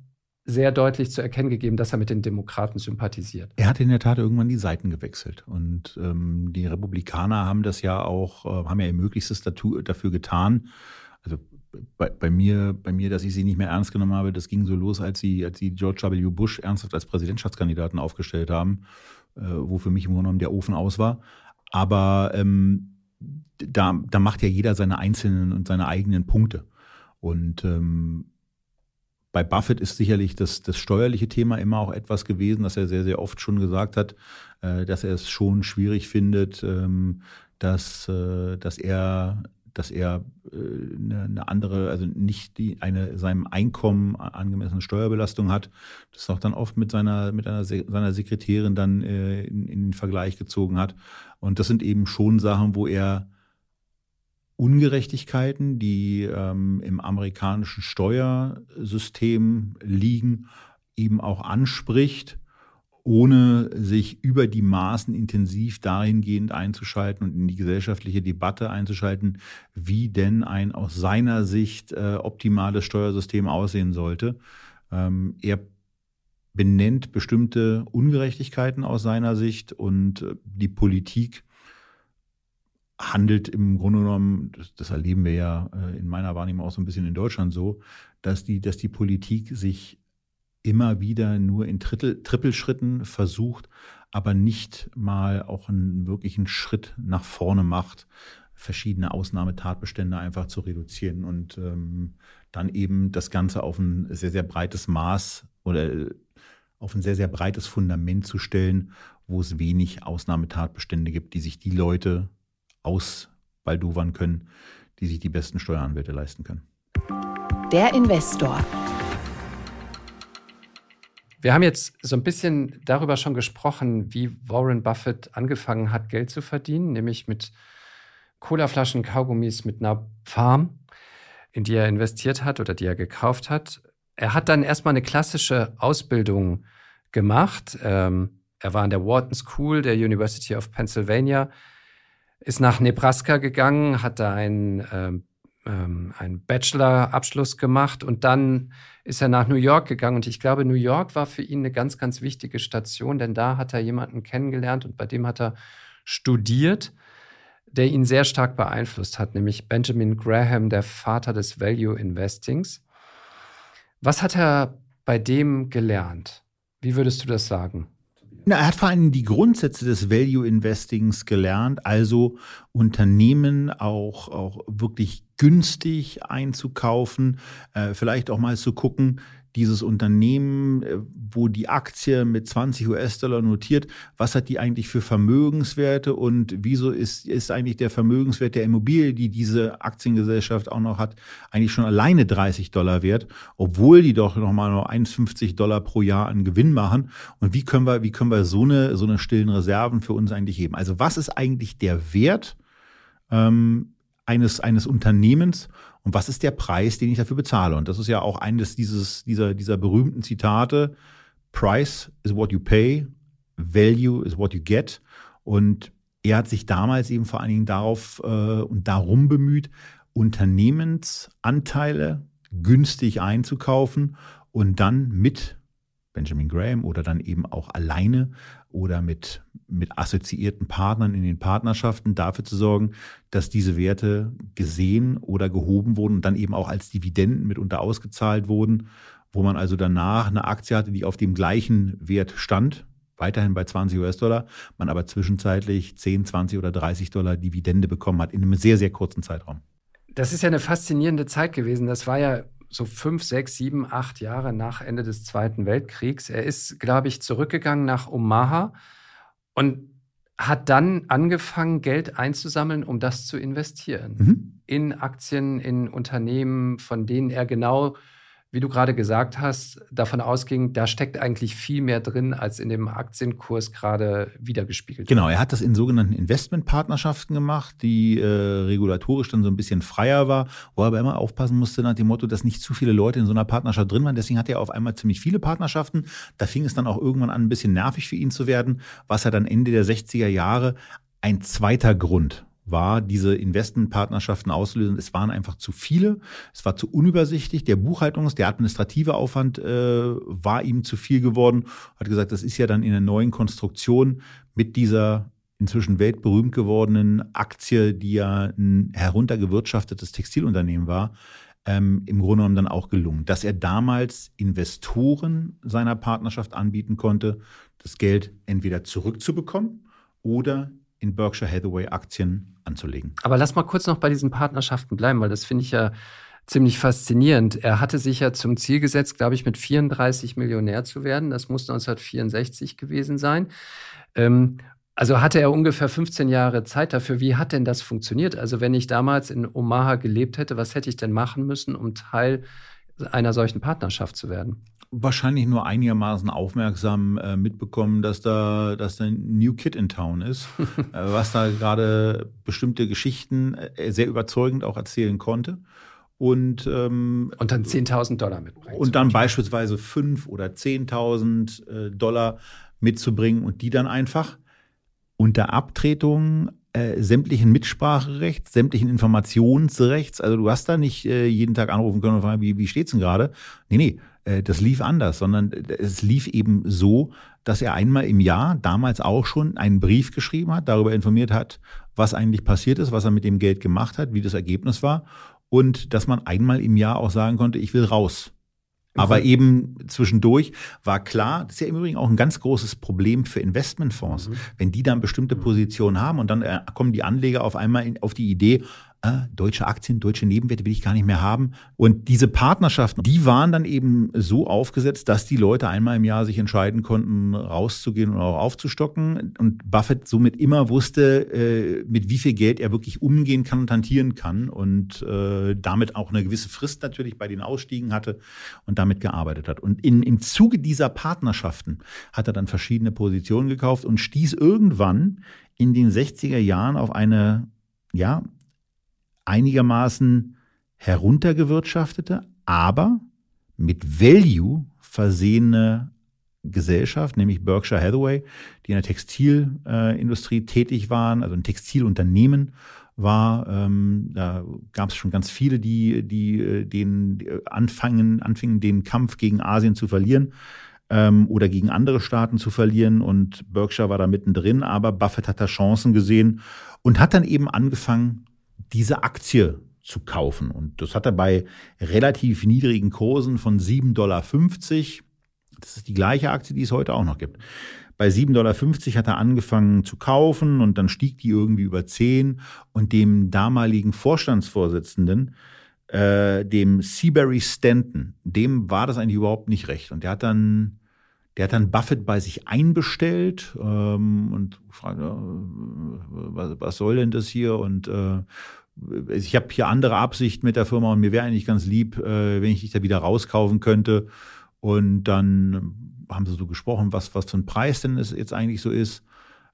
sehr deutlich zu erkennen gegeben, dass er mit den Demokraten sympathisiert. Er hat in der Tat irgendwann die Seiten gewechselt. Und die Republikaner haben das ja auch, haben ja ihr Möglichstes dafür getan. Also bei mir, dass ich sie nicht mehr ernst genommen habe, das ging so los, als sie George W. Bush ernsthaft als Präsidentschaftskandidaten aufgestellt haben, wo für mich im Grunde genommen der Ofen aus war. Aber da macht ja jeder seine einzelnen und seine eigenen Punkte. Und bei Buffett ist sicherlich das steuerliche Thema immer auch etwas gewesen, dass er sehr, sehr oft schon gesagt hat, dass er es schon schwierig findet, dass er dass er eine andere, also nicht eine seinem Einkommen angemessene Steuerbelastung hat. Das ist auch dann oft mit seiner Sekretärin dann in den Vergleich gezogen hat. Und das sind eben schon Sachen, wo er Ungerechtigkeiten, die im amerikanischen Steuersystem liegen, eben auch anspricht, ohne sich über die Maßen intensiv dahingehend einzuschalten und in die gesellschaftliche Debatte einzuschalten, wie denn ein aus seiner Sicht optimales Steuersystem aussehen sollte. Er benennt bestimmte Ungerechtigkeiten aus seiner Sicht und die Politik handelt im Grunde genommen, das erleben wir ja in meiner Wahrnehmung auch so ein bisschen in Deutschland so, dass die Politik sich immer wieder nur in Trippelschritten versucht, aber nicht mal auch einen wirklichen Schritt nach vorne macht, verschiedene Ausnahmetatbestände einfach zu reduzieren und dann eben das Ganze auf ein sehr, sehr breites Maß oder auf ein sehr, sehr breites Fundament zu stellen, wo es wenig Ausnahmetatbestände gibt, die sich die Leute ausbaldowern können, die sich die besten Steueranwälte leisten können. Der Investor. Wir haben jetzt so ein bisschen darüber schon gesprochen, wie Warren Buffett angefangen hat, Geld zu verdienen, nämlich mit Colaflaschen, Kaugummis, mit einer Farm, in die er investiert hat oder die er gekauft hat. Er hat dann erstmal eine klassische Ausbildung gemacht. Er war an der Wharton School, der University of Pennsylvania, ist nach Nebraska gegangen, hat da einen Bachelor-Abschluss gemacht und dann ist er nach New York gegangen. Und ich glaube, New York war für ihn eine ganz, ganz wichtige Station, denn da hat er jemanden kennengelernt und bei dem hat er studiert, der ihn sehr stark beeinflusst hat, nämlich Benjamin Graham, der Vater des Value Investings. Was hat er bei dem gelernt? Wie würdest du das sagen? Na, er hat vor allem die Grundsätze des Value Investings gelernt, also Unternehmen auch wirklich günstig einzukaufen, vielleicht auch mal zu gucken, dieses Unternehmen, wo die Aktie mit $20 notiert, was hat die eigentlich für Vermögenswerte und wieso ist eigentlich der Vermögenswert der Immobilie, die diese Aktiengesellschaft auch noch hat, eigentlich schon alleine $30 wert, obwohl die doch nochmal nur $51 pro Jahr an Gewinn machen, und wie können wir so eine stillen Reserven für uns eigentlich heben? Also was ist eigentlich der Wert eines Unternehmens und was ist der Preis, den ich dafür bezahle? Und das ist ja auch eines dieser berühmten Zitate: Price is what you pay, value is what you get. Und er hat sich damals eben vor allen Dingen darauf und darum bemüht, Unternehmensanteile günstig einzukaufen und dann mit Benjamin Graham oder dann eben auch alleine oder mit assoziierten Partnern in den Partnerschaften dafür zu sorgen, dass diese Werte gesehen oder gehoben wurden und dann eben auch als Dividenden mitunter ausgezahlt wurden, wo man also danach eine Aktie hatte, die auf dem gleichen Wert stand, weiterhin bei $20, man aber zwischenzeitlich 10, 20 oder $30 Dividende bekommen hat in einem sehr, sehr kurzen Zeitraum. Das ist ja eine faszinierende Zeit gewesen. Das war ja so 5, 6, 7, 8 Jahre nach Ende des Zweiten Weltkriegs. Er ist, glaube ich, zurückgegangen nach Omaha und hat dann angefangen, Geld einzusammeln, um das zu investieren. Mhm. In Aktien, in Unternehmen, von denen er genau, wie du gerade gesagt hast, davon ausging, da steckt eigentlich viel mehr drin, als in dem Aktienkurs gerade wiedergespiegelt. Genau, er hat das in sogenannten Investmentpartnerschaften gemacht, die regulatorisch dann so ein bisschen freier war, wo er aber immer aufpassen musste nach dem Motto, dass nicht zu viele Leute in so einer Partnerschaft drin waren. Deswegen hat er auf einmal ziemlich viele Partnerschaften. Da fing es dann auch irgendwann an, ein bisschen nervig für ihn zu werden, was er dann Ende der 60er Jahre ein zweiter Grund war, diese Investmentpartnerschaften auszulösen. Es waren einfach zu viele, es war zu unübersichtlich, der der administrative Aufwand war ihm zu viel geworden. Hat gesagt, das ist ja dann in der neuen Konstruktion mit dieser inzwischen weltberühmt gewordenen Aktie, die ja ein heruntergewirtschaftetes Textilunternehmen war, im Grunde genommen dann auch gelungen. Dass er damals Investoren seiner Partnerschaft anbieten konnte, das Geld entweder zurückzubekommen oder in Berkshire Hathaway Aktien anzulegen. Aber lass mal kurz noch bei diesen Partnerschaften bleiben, weil das finde ich ja ziemlich faszinierend. Er hatte sich ja zum Ziel gesetzt, glaube ich, mit 34 Millionär zu werden. Das muss 1964 gewesen sein. Also hatte er ungefähr 15 Jahre Zeit dafür. Wie hat denn das funktioniert? Also wenn ich damals in Omaha gelebt hätte, was hätte ich denn machen müssen, um Teil einer solchen Partnerschaft zu werden? Wahrscheinlich nur einigermaßen aufmerksam mitbekommen, dass da ein New Kid in Town ist, was da gerade bestimmte Geschichten sehr überzeugend auch erzählen konnte. Und dann $10.000 mitbringen. Und dann beispielsweise 5 oder 10.000 Dollar mitzubringen und die dann einfach unter Abtretung sämtlichen Mitspracherechts, sämtlichen Informationsrechts. Also du hast da nicht jeden Tag anrufen können und fragen, wie steht's denn gerade? Nee, das lief anders, sondern es lief eben so, dass er einmal im Jahr damals auch schon einen Brief geschrieben hat, darüber informiert hat, was eigentlich passiert ist, was er mit dem Geld gemacht hat, wie das Ergebnis war und dass man einmal im Jahr auch sagen konnte, ich will raus. Aber eben zwischendurch war klar, das ist ja im Übrigen auch ein ganz großes Problem für Investmentfonds, wenn die dann bestimmte Positionen haben und dann kommen die Anleger auf einmal auf die Idee, deutsche Aktien, deutsche Nebenwerte will ich gar nicht mehr haben. Und diese Partnerschaften, die waren dann eben so aufgesetzt, dass die Leute einmal im Jahr sich entscheiden konnten, rauszugehen und auch aufzustocken. Und Buffett somit immer wusste, mit wie viel Geld er wirklich umgehen kann und hantieren kann. Und damit auch eine gewisse Frist natürlich bei den Ausstiegen hatte und damit gearbeitet hat. Und im Zuge dieser Partnerschaften hat er dann verschiedene Positionen gekauft und stieß irgendwann in den 60er Jahren auf eine, ja, einigermaßen heruntergewirtschaftete, aber mit Value versehene Gesellschaft, nämlich Berkshire Hathaway, die in der Textilindustrie tätig waren, also ein Textilunternehmen war. Da gab es schon ganz viele, die anfingen, den Kampf gegen Asien zu verlieren oder gegen andere Staaten zu verlieren. Und Berkshire war da mittendrin, aber Buffett hat da Chancen gesehen und hat dann eben angefangen, diese Aktie zu kaufen. Und das hat er bei relativ niedrigen Kursen von $7,50, das ist die gleiche Aktie, die es heute auch noch gibt. Bei $7,50 hat er angefangen zu kaufen und dann stieg die irgendwie über 10 und dem damaligen Vorstandsvorsitzenden, dem Seabury Stanton, dem war das eigentlich überhaupt nicht recht. Und der hat dann Buffett bei sich einbestellt und fragt, was soll denn das hier? Und ich habe hier andere Absichten mit der Firma und mir wäre eigentlich ganz lieb, wenn ich dich da wieder rauskaufen könnte. Und dann haben sie so gesprochen, was für ein Preis denn es jetzt eigentlich so ist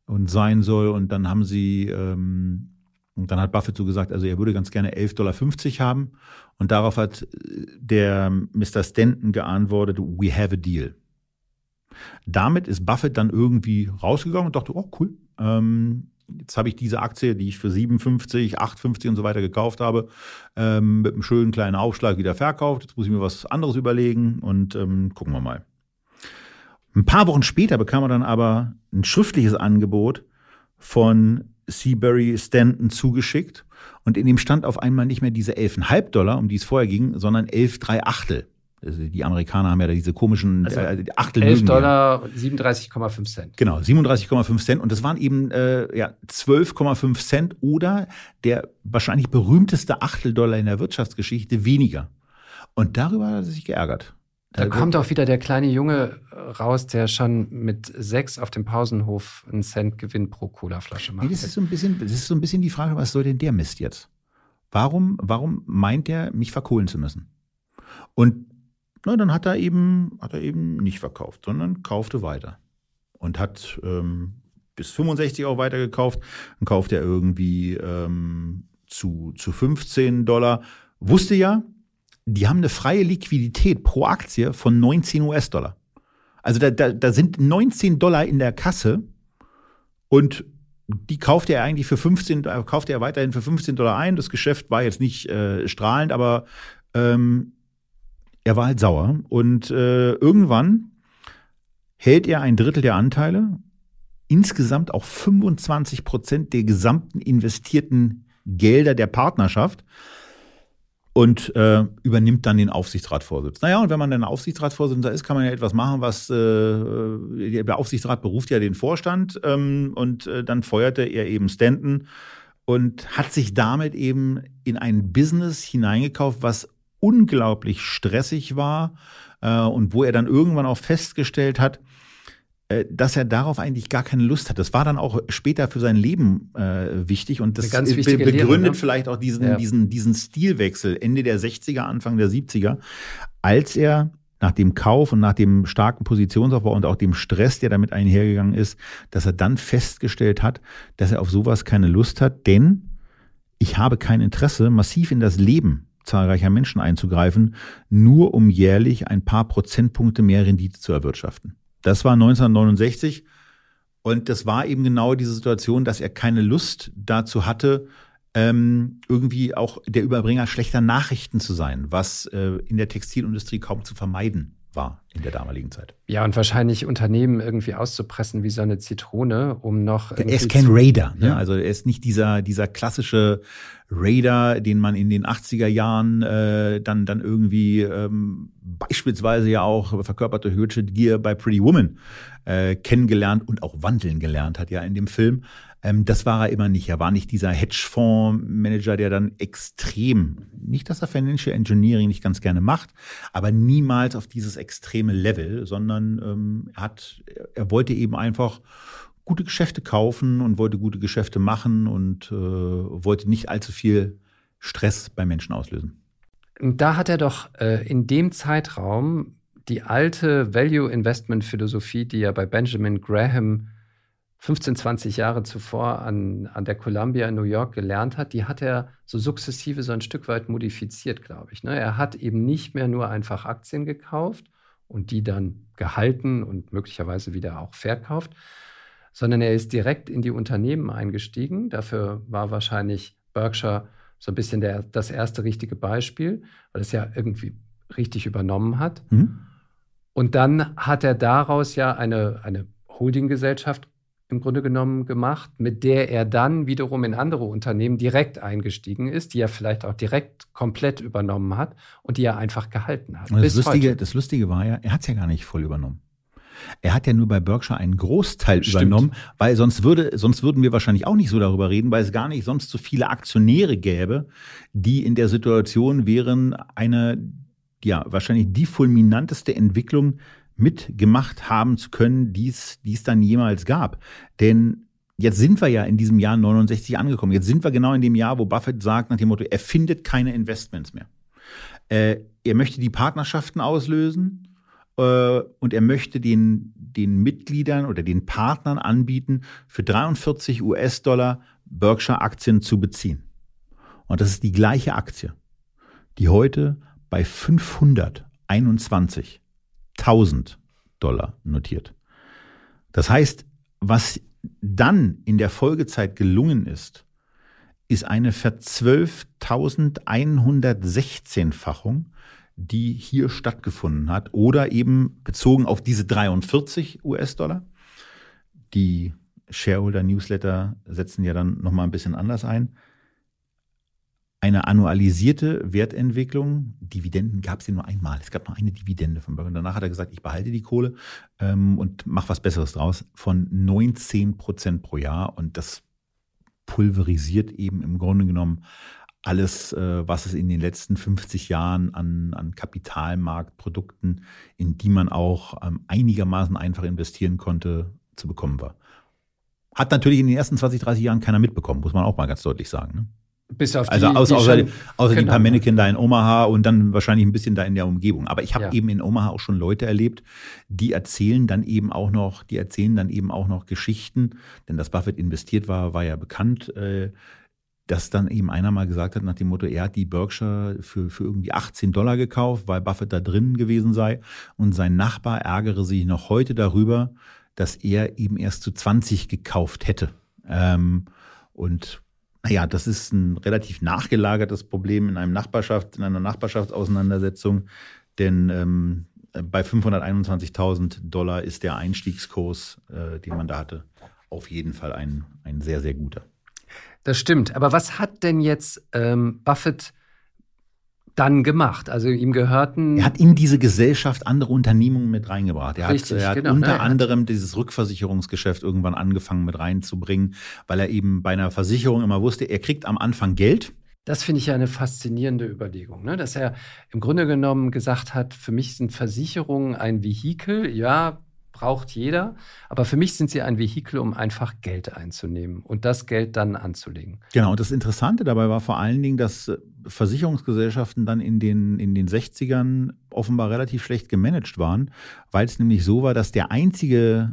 und sein soll. Und dann haben sie und dann hat Buffett so gesagt, also er würde ganz gerne $11,50 haben. Und darauf hat der Mr. Stanton geantwortet, we have a deal. Damit ist Buffett dann irgendwie rausgegangen und dachte, oh cool, jetzt habe ich diese Aktie, die ich für $7,50, $8,50 und so weiter gekauft habe, mit einem schönen kleinen Aufschlag wieder verkauft. Jetzt muss ich mir was anderes überlegen und gucken wir mal. Ein paar Wochen später bekam er dann aber ein schriftliches Angebot von Seabury Stanton zugeschickt und in dem stand auf einmal nicht mehr diese $11,50, um die es vorher ging, sondern 11,3 Achtel. Die Amerikaner haben ja diese komischen Achtel. $11, 37,5 Cent. Genau, 37,5 Cent. Und das waren eben 12,5 Cent oder der wahrscheinlich berühmteste $8 in der Wirtschaftsgeschichte weniger. Und darüber hat er sich geärgert. Da kommt auch wieder der kleine Junge raus, der schon mit 6 auf dem Pausenhof einen Cent Gewinn pro Colaflasche macht. Nee, das ist so ein bisschen die Frage, was soll denn der Mist jetzt? Warum meint der, mich verkohlen zu müssen? Und na, dann hat er eben nicht verkauft, sondern kaufte weiter und hat bis 65 auch weiter gekauft. Dann kaufte er irgendwie zu $15. Wusste ja, die haben eine freie Liquidität pro Aktie von $19. Also da sind $19 in der Kasse und die kaufte er eigentlich für 15, kaufte er weiterhin für $15 ein. Das Geschäft war jetzt nicht strahlend, aber er war halt sauer und irgendwann hält er ein Drittel der Anteile, insgesamt auch 25% der gesamten investierten Gelder der Partnerschaft und übernimmt dann den Aufsichtsratsvorsitz. Naja, und wenn man dann Aufsichtsratsvorsitzender ist, kann man ja etwas machen, was der Aufsichtsrat beruft ja den Vorstand und dann feuerte er eben Stanton und hat sich damit eben in ein Business hineingekauft, was unglaublich stressig war und wo er dann irgendwann auch festgestellt hat, dass er darauf eigentlich gar keine Lust hat. Das war dann auch später für sein Leben wichtig und das begründet Lehre, ne? Vielleicht auch diesen Stilwechsel Ende der 60er, Anfang der 70er, als er nach dem Kauf und nach dem starken Positionsaufbau und auch dem Stress, der damit einhergegangen ist, dass er dann festgestellt hat, dass er auf sowas keine Lust hat, denn ich habe kein Interesse, massiv in das Leben zahlreicher Menschen einzugreifen, nur um jährlich ein paar Prozentpunkte mehr Rendite zu erwirtschaften. Das war 1969 und das war eben genau diese Situation, dass er keine Lust dazu hatte, irgendwie auch der Überbringer schlechter Nachrichten zu sein, was in der Textilindustrie kaum zu vermeiden war in der damaligen Zeit. Ja, und wahrscheinlich Unternehmen irgendwie auszupressen wie so eine Zitrone, um noch... Er ist kein Raider, ne? Ja. Also er ist nicht dieser klassische Raider, den man in den 80er Jahren dann irgendwie beispielsweise ja auch verkörperte Richard Gere bei Pretty Woman kennengelernt und auch wandeln gelernt hat ja in dem Film. Das war er immer nicht. Er war nicht dieser Hedgefonds-Manager, der dann extrem, nicht, dass er Financial Engineering nicht ganz gerne macht, aber niemals auf dieses extreme Level, sondern er wollte eben einfach gute Geschäfte kaufen und wollte gute Geschäfte machen und wollte nicht allzu viel Stress bei Menschen auslösen. Da hat er doch in dem Zeitraum die alte Value-Investment-Philosophie, die ja bei Benjamin Graham 15, 20 Jahre zuvor an der Columbia in New York gelernt hat, die hat er so sukzessive so ein Stück weit modifiziert, glaube ich. Ne? Er hat eben nicht mehr nur einfach Aktien gekauft und die dann gehalten und möglicherweise wieder auch verkauft, sondern er ist direkt in die Unternehmen eingestiegen. Dafür war wahrscheinlich Berkshire so ein bisschen das erste richtige Beispiel, weil es ja irgendwie richtig übernommen hat. Mhm. Und dann hat er daraus ja eine Holdinggesellschaft im Grunde genommen gemacht, mit der er dann wiederum in andere Unternehmen direkt eingestiegen ist, die er vielleicht auch direkt komplett übernommen hat und die er einfach gehalten hat. Und das Lustige war ja, er hat es ja gar nicht voll übernommen. Er hat ja nur bei Berkshire einen Großteil übernommen, weil sonst würden wir wahrscheinlich auch nicht so darüber reden, weil es gar nicht sonst so viele Aktionäre gäbe, die in der Situation wären, eine ja wahrscheinlich die fulminanteste Entwicklung mitgemacht haben zu können, die es dann jemals gab. Denn jetzt sind wir ja in diesem Jahr 69 angekommen. Jetzt sind wir genau in dem Jahr, wo Buffett sagt nach dem Motto, er findet keine Investments mehr. Er möchte die Partnerschaften auslösen und er möchte den Mitgliedern oder den Partnern anbieten, für $43 Berkshire-Aktien zu beziehen. Und das ist die gleiche Aktie, die heute bei $521.000 notiert. Das heißt, was dann in der Folgezeit gelungen ist, ist eine Ver-12.116-Fachung, die hier stattgefunden hat oder eben bezogen auf diese $43. Die Shareholder-Newsletter setzen ja dann nochmal ein bisschen anders ein. Eine annualisierte Wertentwicklung, Dividenden gab es ja nur einmal. Es gab nur eine Dividende von Berkshire. Danach hat er gesagt, ich behalte die Kohle und mache was Besseres draus, von 19% pro Jahr. Und das pulverisiert eben im Grunde genommen alles, was es in den letzten 50 Jahren an Kapitalmarktprodukten, in die man auch einigermaßen einfach investieren konnte, zu bekommen war. Hat natürlich in den ersten 20, 30 Jahren keiner mitbekommen, muss man auch mal ganz deutlich sagen, ne? Bis auf also außer die paar Mannequin da in Omaha und dann wahrscheinlich ein bisschen da in der Umgebung. Aber ich habe eben in Omaha auch schon Leute erlebt, die erzählen dann eben auch noch Geschichten. Denn dass Buffett investiert war ja bekannt, dass dann eben einer mal gesagt hat nach dem Motto, er hat die Berkshire für irgendwie $18 gekauft, weil Buffett da drin gewesen sei. Und sein Nachbar ärgere sich noch heute darüber, dass er eben erst zu 20 gekauft hätte. Und naja, das ist ein relativ nachgelagertes Problem in einer Nachbarschaftsauseinandersetzung, denn bei $521.000 ist der Einstiegskurs, den man da hatte, auf jeden Fall ein sehr, sehr guter. Das stimmt, aber was hat denn jetzt Buffett dann gemacht? Also ihm gehörten... Er hat in diese Gesellschaft andere Unternehmungen mit reingebracht. Er hat unter anderem dieses Rückversicherungsgeschäft irgendwann angefangen mit reinzubringen, weil er eben bei einer Versicherung immer wusste, er kriegt am Anfang Geld. Das finde ich ja eine faszinierende Überlegung, ne? Dass er im Grunde genommen gesagt hat, für mich sind Versicherungen ein Vehikel, ja, braucht jeder. Aber für mich sind sie ein Vehikel, um einfach Geld einzunehmen und das Geld dann anzulegen. Genau, und das Interessante dabei war vor allen Dingen, dass Versicherungsgesellschaften dann in den 60ern offenbar relativ schlecht gemanagt waren, weil es nämlich so war, dass der einzige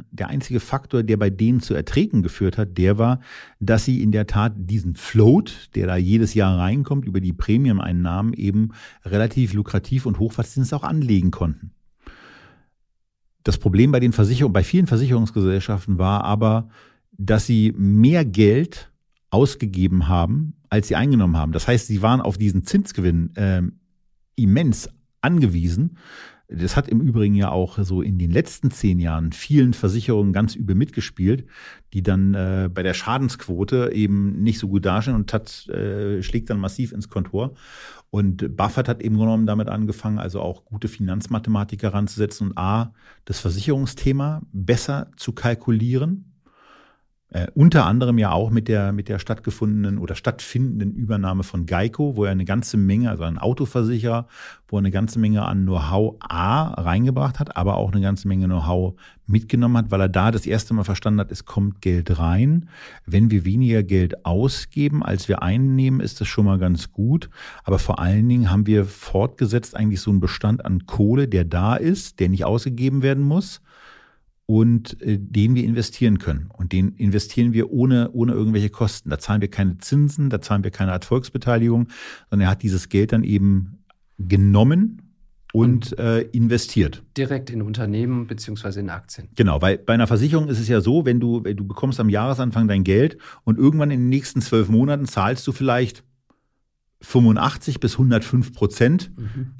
Faktor, der bei denen zu Erträgen geführt hat, der war, dass sie in der Tat diesen Float, der da jedes Jahr reinkommt, über die Prämieneinnahmen eben relativ lukrativ und hochverzinst auch anlegen konnten. Das Problem bei vielen Versicherungsgesellschaften war aber, dass sie mehr Geld ausgegeben haben, als sie eingenommen haben. Das heißt, sie waren auf diesen Zinsgewinn immens angewiesen. Das hat im Übrigen ja auch so in den letzten 10 Jahren vielen Versicherungen ganz übel mitgespielt, die dann bei der Schadensquote eben nicht so gut dastehen und schlägt dann massiv ins Kontor. Und Buffett hat eben genommen damit angefangen, also auch gute Finanzmathematik heranzusetzen und das Versicherungsthema besser zu kalkulieren. Unter anderem ja auch mit der stattgefundenen oder stattfindenden Übernahme von Geico, wo er eine ganze Menge, also ein Autoversicherer, wo er eine ganze Menge an Know-how reingebracht hat, aber auch eine ganze Menge Know-how mitgenommen hat, weil er da das erste Mal verstanden hat, es kommt Geld rein. Wenn wir weniger Geld ausgeben, als wir einnehmen, ist das schon mal ganz gut. Aber vor allen Dingen haben wir fortgesetzt eigentlich so einen Bestand an Kohle, der da ist, der nicht ausgegeben werden muss. Und den wir investieren können. Und den investieren wir ohne irgendwelche Kosten. Da zahlen wir keine Zinsen, da zahlen wir keine Erfolgsbeteiligung, sondern er hat dieses Geld dann eben genommen und investiert. Direkt in Unternehmen bzw. in Aktien. Genau, weil bei einer Versicherung ist es ja so, wenn du bekommst am Jahresanfang dein Geld und irgendwann in den nächsten 12 Monaten zahlst du vielleicht 85 bis 105%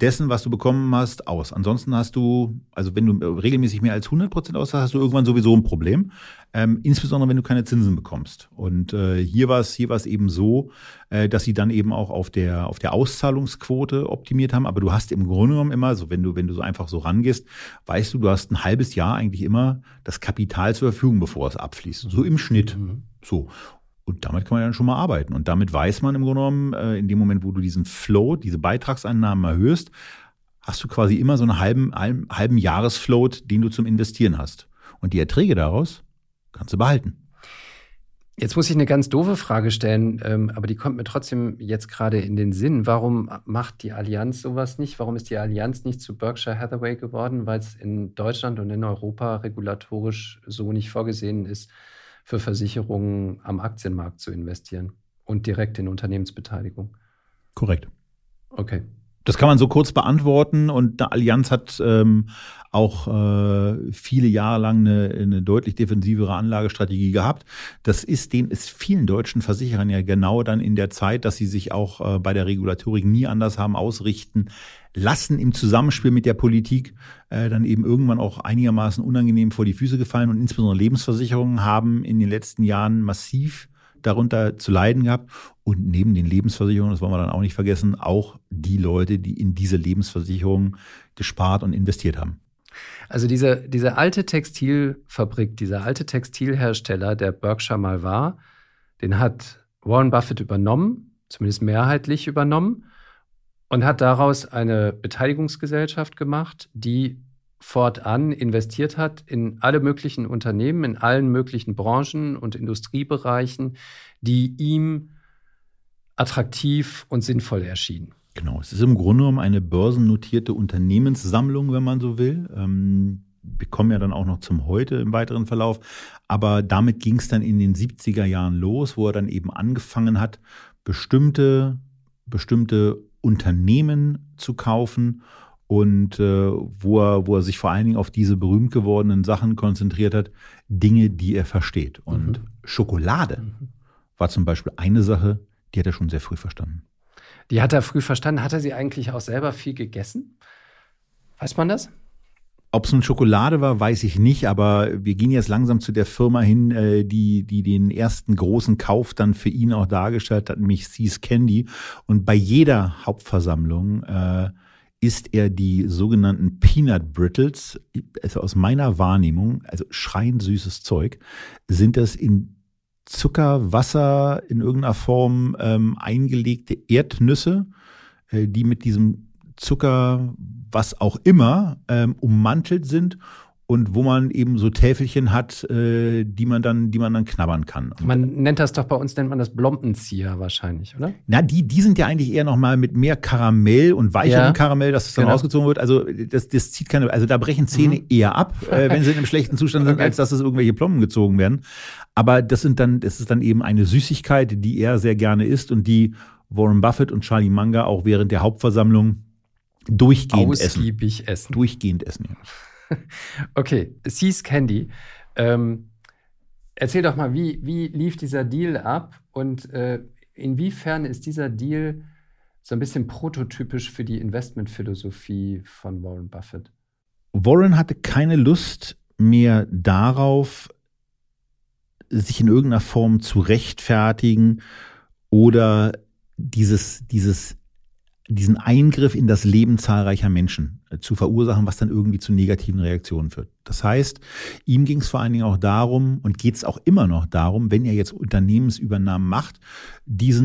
dessen, was du bekommen hast, aus. Ansonsten hast du, also wenn du regelmäßig mehr als 100% auszahlst, hast du irgendwann sowieso ein Problem. Insbesondere, wenn du keine Zinsen bekommst. Und hier war es eben so, dass sie dann eben auch auf der Auszahlungsquote optimiert haben. Aber du hast im Grunde genommen immer, so wenn du so einfach so rangehst, weißt du hast ein halbes Jahr eigentlich immer das Kapital zur Verfügung, bevor es abfließt. So im Schnitt. So. Und damit kann man dann schon mal arbeiten. Und damit weiß man im Grunde genommen, in dem Moment, wo du diesen Float, diese Beitragseinnahmen erhöhst, hast du quasi immer so einen halben Jahresfloat, den du zum Investieren hast. Und die Erträge daraus kannst du behalten. Jetzt muss ich eine ganz doofe Frage stellen, aber die kommt mir trotzdem jetzt gerade in den Sinn. Warum macht die Allianz sowas nicht? Warum ist die Allianz nicht zu Berkshire Hathaway geworden? Weil es in Deutschland und in Europa regulatorisch so nicht vorgesehen ist, für Versicherungen am Aktienmarkt zu investieren und direkt in Unternehmensbeteiligung. Korrekt. Okay. Das kann man so kurz beantworten. Und eine Allianz hat auch viele Jahre lang eine deutlich defensivere Anlagestrategie gehabt. Das ist vielen deutschen Versicherern ja genau dann in der Zeit, dass sie sich auch bei der Regulatorik nie anders haben ausrichten lassen, im Zusammenspiel mit der Politik dann eben irgendwann auch einigermaßen unangenehm vor die Füße gefallen. Und insbesondere Lebensversicherungen haben in den letzten Jahren massiv darunter zu leiden gehabt. Und neben den Lebensversicherungen, das wollen wir dann auch nicht vergessen, auch die Leute, die in diese Lebensversicherungen gespart und investiert haben. Also diese alte Textilfabrik, dieser alte Textilhersteller, der Berkshire mal war, den hat Warren Buffett übernommen, zumindest mehrheitlich übernommen. Und hat daraus eine Beteiligungsgesellschaft gemacht, die fortan investiert hat in alle möglichen Unternehmen, in allen möglichen Branchen und Industriebereichen, die ihm attraktiv und sinnvoll erschienen. Genau, es ist im Grunde genommen eine börsennotierte Unternehmenssammlung, wenn man so will. Wir kommen ja dann auch noch zum Heute im weiteren Verlauf. Aber damit ging es dann in den 70er Jahren los, wo er dann eben angefangen hat, bestimmte Unternehmen zu kaufen und wo er sich vor allen Dingen auf diese berühmt gewordenen Sachen konzentriert hat, Dinge, die er versteht. Und Schokolade war zum Beispiel eine Sache, die hat er schon sehr früh verstanden. Die hat er früh verstanden. Hat er sie eigentlich auch selber viel gegessen? Weiß man das? Ob es eine Schokolade war, weiß ich nicht, aber wir gehen jetzt langsam zu der Firma hin, die den ersten großen Kauf dann für ihn auch dargestellt hat, nämlich See's Candy. Und bei jeder Hauptversammlung isst er die sogenannten Peanut Brittles. Also aus meiner Wahrnehmung, also schreiend süßes Zeug, sind das in Zucker, Wasser, in irgendeiner Form eingelegte Erdnüsse, die mit diesem Zucker, was auch immer, ummantelt sind und wo man eben so Täfelchen hat, die man dann knabbern kann. Man nennt das doch, bei uns nennt man das Blompenzieher wahrscheinlich, oder? Na, die sind ja eigentlich eher nochmal mit mehr Karamell und weicherem Karamell, dass es dann rausgezogen wird. Also das zieht keine, also da brechen Zähne eher ab, wenn sie in einem schlechten Zustand sind, als dass es irgendwelche Plomben gezogen werden. Aber das ist dann eben eine Süßigkeit, die er sehr gerne isst und die Warren Buffett und Charlie Munger auch während der Hauptversammlung durchgehend essen. Ausgiebig essen. Durchgehend essen, ja. Okay, See's Candy. Erzähl doch mal, wie lief dieser Deal ab und inwiefern ist dieser Deal so ein bisschen prototypisch für die Investmentphilosophie von Warren Buffett? Warren hatte keine Lust mehr darauf, sich in irgendeiner Form zu rechtfertigen oder diesen Eingriff in das Leben zahlreicher Menschen zu verursachen, was dann irgendwie zu negativen Reaktionen führt. Das heißt, ihm ging es vor allen Dingen auch darum und geht es auch immer noch darum, wenn er jetzt Unternehmensübernahmen macht, dieses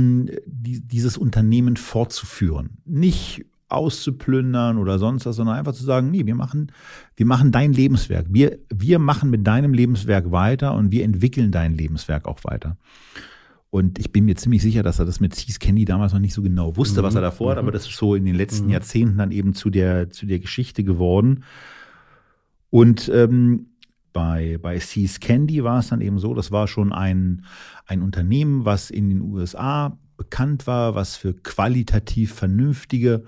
Unternehmen fortzuführen. Nicht auszuplündern oder sonst was, sondern einfach zu sagen, nee, wir machen dein Lebenswerk. Wir machen mit deinem Lebenswerk weiter und wir entwickeln dein Lebenswerk auch weiter. Und ich bin mir ziemlich sicher, dass er das mit See's Candy damals noch nicht so genau wusste, was er davor hat, aber das ist so in den letzten Jahrzehnten dann eben zu der Geschichte geworden. Und bei See's Candy war es dann eben so, das war schon ein Unternehmen, was in den USA bekannt war, was für qualitativ vernünftige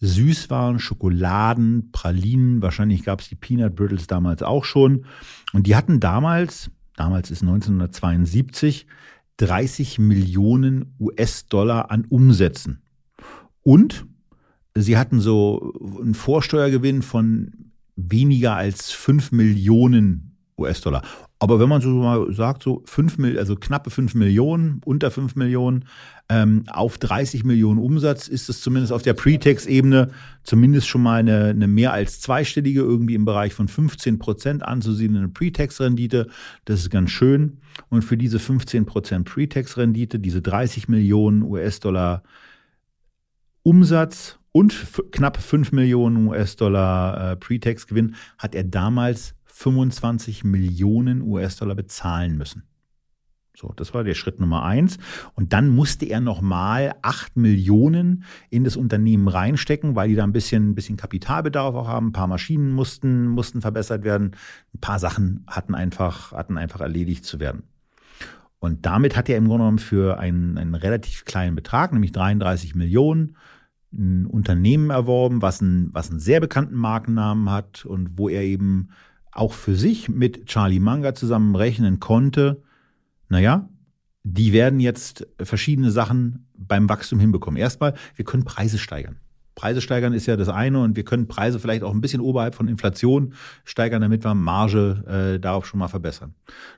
Süßwaren, Schokoladen, Pralinen, wahrscheinlich gab es die Peanut Brittle damals auch schon. Und die hatten damals ist 1972, 30 Millionen US-Dollar an Umsätzen. Und sie hatten so einen Vorsteuergewinn von weniger als 5 Millionen US-Dollar. Aber wenn man so mal sagt, so 5, also knappe 5 Millionen, unter 5 Millionen, auf 30 Millionen Umsatz, ist es zumindest auf der Pre-Tax-Ebene zumindest schon mal eine mehr als zweistellige, irgendwie im Bereich von 15% anzusiedelnde Pre-Tax-Rendite. Das ist ganz schön. Und für diese 15% Pre-Tax-Rendite, diese 30 Millionen US-Dollar Umsatz und knapp 5 Millionen US-Dollar Pre-Tax-Gewinn, hat er damals 25 Millionen US-Dollar bezahlen müssen. So, das war der Schritt Nummer 1. Und dann musste er nochmal 8 Millionen in das Unternehmen reinstecken, weil die da ein bisschen Kapitalbedarf auch haben. Ein paar Maschinen mussten verbessert werden. Ein paar Sachen hatten einfach erledigt zu werden. Und damit hat er im Grunde genommen für einen relativ kleinen Betrag, nämlich 33 Millionen, ein Unternehmen erworben, was einen sehr bekannten Markennamen hat und wo er eben auch für sich mit Charlie Munger zusammen rechnen konnte, naja, die werden jetzt verschiedene Sachen beim Wachstum hinbekommen. Erstmal, wir können Preise steigern. Preise steigern ist ja das eine und wir können Preise vielleicht auch ein bisschen oberhalb von Inflation steigern, damit wir Marge darauf schon mal verbessern.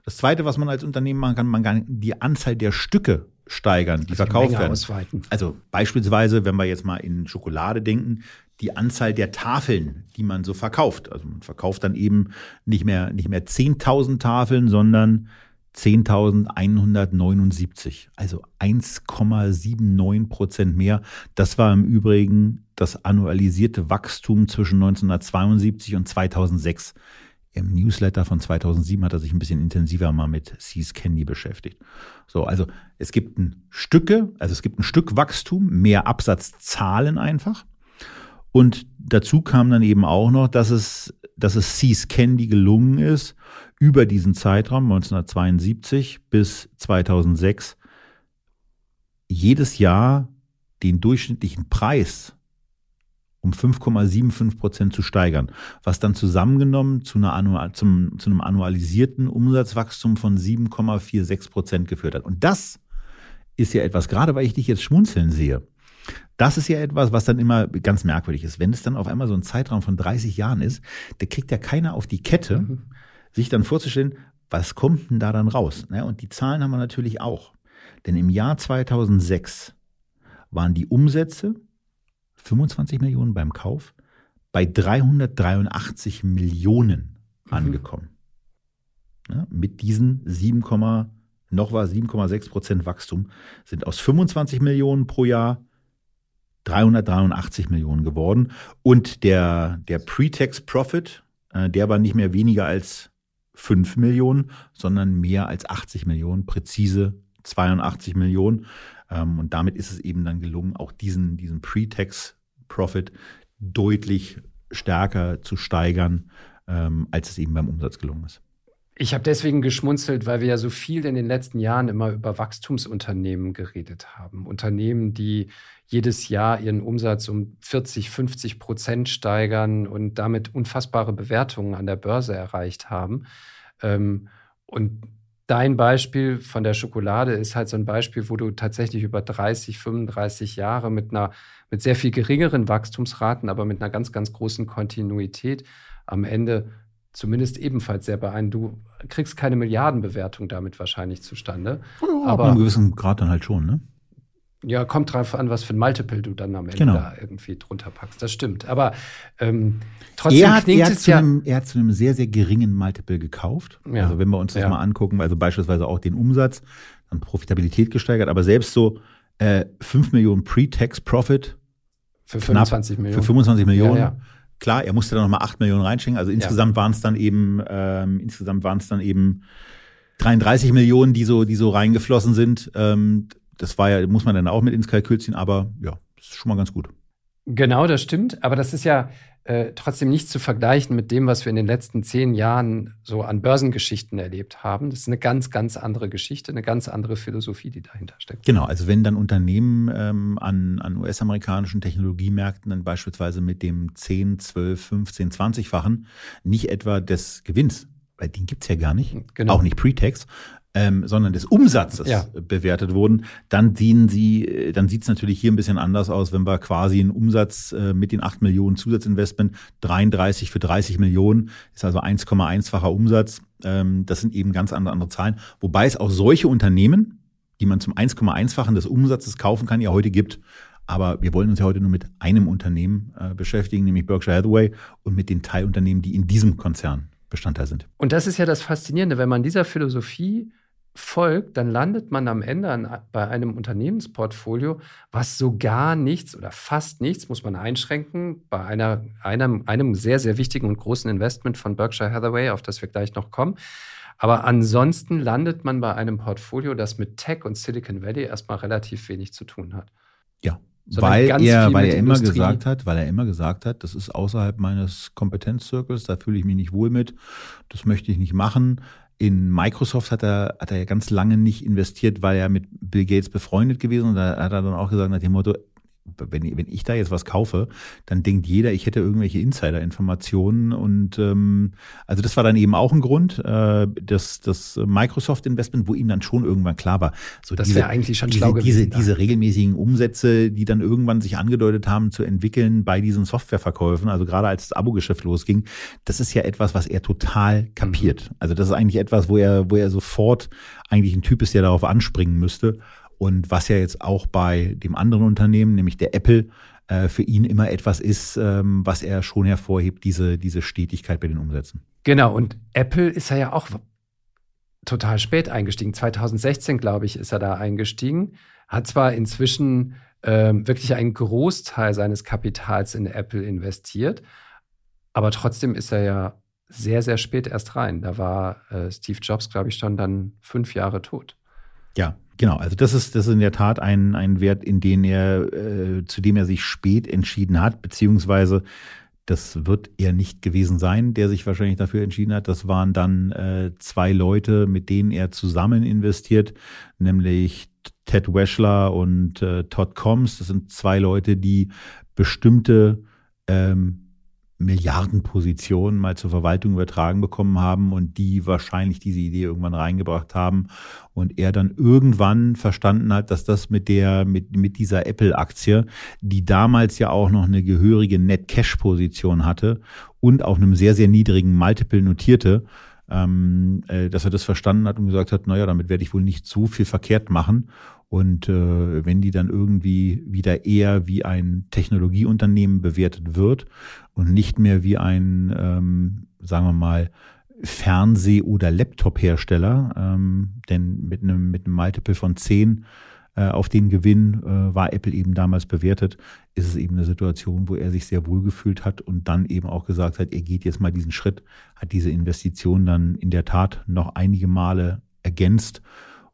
Das Zweite, was man als Unternehmen machen kann, man kann die Anzahl der Stücke steigern, die verkauft werden. Ausweiten. Also beispielsweise, wenn wir jetzt mal in Schokolade denken, die Anzahl der Tafeln, die man so verkauft. Also man verkauft dann eben nicht mehr 10.000 Tafeln, sondern 10.179. Also 1,79% mehr. Das war im Übrigen das annualisierte Wachstum zwischen 1972 und 2006. Im Newsletter von 2007 hat er sich ein bisschen intensiver mal mit See's Candy beschäftigt. So, also es gibt ein Stück Wachstum, mehr Absatzzahlen einfach. Und dazu kam dann eben auch noch, dass es See's Candy gelungen ist, über diesen Zeitraum 1972 bis 2006 jedes Jahr den durchschnittlichen Preis um 5,75% zu steigern, was dann zusammengenommen zu einem annualisierten Umsatzwachstum von 7,46% geführt hat. Und das ist ja etwas, gerade weil ich dich jetzt schmunzeln sehe, das ist ja etwas, was dann immer ganz merkwürdig ist. Wenn es dann auf einmal so ein Zeitraum von 30 Jahren ist, da kriegt ja keiner auf die Kette, sich dann vorzustellen, was kommt denn da dann raus? Und die Zahlen haben wir natürlich auch. Denn im Jahr 2006 waren die Umsätze 25 Millionen beim Kauf bei 383 Millionen angekommen. Ja, mit diesen 7,6% Wachstum sind aus 25 Millionen pro Jahr 383 Millionen geworden. Und der Pre-Tax-Profit Der war nicht mehr weniger als 5 Millionen, sondern mehr als 80 Millionen, präzise 82 Millionen. Und damit ist es eben dann gelungen, auch diesen Pre-Tax-Profit deutlich stärker zu steigern, als es eben beim Umsatz gelungen ist. Ich habe deswegen geschmunzelt, weil wir ja so viel in den letzten Jahren immer über Wachstumsunternehmen geredet haben. Unternehmen, die jedes Jahr ihren Umsatz um 40-50% steigern und damit unfassbare Bewertungen an der Börse erreicht haben. Und dein Beispiel von der Schokolade ist halt so ein Beispiel, wo du tatsächlich über 30-35 Jahre mit sehr viel geringeren Wachstumsraten, aber mit einer ganz, ganz großen Kontinuität am Ende zumindest ebenfalls sehr beeindruckend. Du kriegst keine Milliardenbewertung damit wahrscheinlich zustande. Ja, aber ab einem gewissen Grad dann halt schon, ne? Ja, kommt drauf an, was für ein Multiple du dann am Ende da irgendwie drunter packst. Das stimmt. Aber trotzdem klingt es ja. Er hat zu einem sehr, sehr geringen Multiple gekauft. Ja. Also wenn wir uns das mal angucken, also beispielsweise auch den Umsatz, dann Profitabilität gesteigert, aber selbst so 5 Millionen Pre-Tax-Profit für 25 Millionen. Ja, ja. Klar, er musste dann nochmal 8 Millionen reinschenken. Also insgesamt waren es dann eben 33 Millionen, die so reingeflossen sind. Das war ja, muss man dann auch mit ins Kalkül ziehen, aber ja, das ist schon mal ganz gut. Genau, das stimmt. Aber das ist ja trotzdem nicht zu vergleichen mit dem, was wir in den letzten 10 Jahren so an Börsengeschichten erlebt haben. Das ist eine ganz, ganz andere Geschichte, eine ganz andere Philosophie, die dahinter steckt. Genau, also wenn dann Unternehmen an US-amerikanischen Technologiemärkten dann beispielsweise mit dem 10, 12, 15, 20-fachen nicht etwa des Gewinns, weil den gibt es ja gar nicht, auch nicht Pre-Tax, sondern des Umsatzes bewertet wurden, dann sieht es natürlich hier ein bisschen anders aus, wenn wir quasi einen Umsatz mit den 8 Millionen Zusatzinvestment, 33 für 30 Millionen, ist also 1,1-facher Umsatz. Das sind eben ganz andere Zahlen. Wobei es auch solche Unternehmen, die man zum 1,1-fachen des Umsatzes kaufen kann, ja heute gibt. Aber wir wollen uns ja heute nur mit einem Unternehmen beschäftigen, nämlich Berkshire Hathaway und mit den Teilunternehmen, die in diesem Konzern Bestandteil sind. Und das ist ja das Faszinierende, wenn man dieser Philosophie folgt, dann landet man am Ende bei einem Unternehmensportfolio, was so gar nichts oder fast nichts, muss man einschränken, bei einem sehr, sehr wichtigen und großen Investment von Berkshire Hathaway, auf das wir gleich noch kommen. Aber ansonsten landet man bei einem Portfolio, das mit Tech und Silicon Valley erstmal relativ wenig zu tun hat. Ja, weil er immer gesagt hat, das ist außerhalb meines Kompetenzzirkels, da fühle ich mich nicht wohl mit, das möchte ich nicht machen. In Microsoft hat er ja ganz lange nicht investiert, weil er mit Bill Gates befreundet gewesen ist. Da hat er dann auch gesagt nach dem Motto, wenn ich da jetzt was kaufe, dann denkt jeder, ich hätte irgendwelche Insider-Informationen. Und also das war dann eben auch ein Grund, das Microsoft-Investment, wo ihm dann schon irgendwann klar war, so das wäre eigentlich schon schlau gewesen. Diese regelmäßigen Umsätze, die dann irgendwann sich angedeutet haben zu entwickeln bei diesen Softwareverkäufen, also gerade als das Abo-Geschäft losging, das ist ja etwas, was er total kapiert. Also das ist eigentlich etwas, wo er sofort eigentlich ein Typ ist, der darauf anspringen müsste. Und was ja jetzt auch bei dem anderen Unternehmen, nämlich der Apple, für ihn immer etwas ist, was er schon hervorhebt, diese Stetigkeit bei den Umsätzen. Genau, und Apple ist ja auch total spät eingestiegen. 2016, glaube ich, ist er da eingestiegen. Hat zwar inzwischen wirklich einen Großteil seines Kapitals in Apple investiert, aber trotzdem ist er ja sehr, sehr spät erst rein. Da war Steve Jobs, glaube ich, schon dann 5 Jahre tot. Ja, genau. Also das ist in der Tat ein Wert, zu dem er sich spät entschieden hat, beziehungsweise das wird er nicht gewesen sein, der sich wahrscheinlich dafür entschieden hat. Das waren dann 2 Leute, mit denen er zusammen investiert, nämlich Ted Weschler und Todd Combs. Das sind 2 Leute, die bestimmte Milliardenpositionen mal zur Verwaltung übertragen bekommen haben und die wahrscheinlich diese Idee irgendwann reingebracht haben und er dann irgendwann verstanden hat, dass das mit dieser Apple-Aktie, die damals ja auch noch eine gehörige Net-Cash-Position hatte und auf einem sehr, sehr niedrigen Multiple notierte, dass er das verstanden hat und gesagt hat, naja, damit werde ich wohl nicht so viel verkehrt machen. Und wenn die dann irgendwie wieder eher wie ein Technologieunternehmen bewertet wird und nicht mehr wie ein, sagen wir mal, Fernseh- oder Laptop-Hersteller, denn mit einem Multiple von 10 auf den Gewinn war Apple eben damals bewertet, ist es eben eine Situation, wo er sich sehr wohl gefühlt hat und dann eben auch gesagt hat, er geht jetzt mal diesen Schritt, hat diese Investition dann in der Tat noch einige Male ergänzt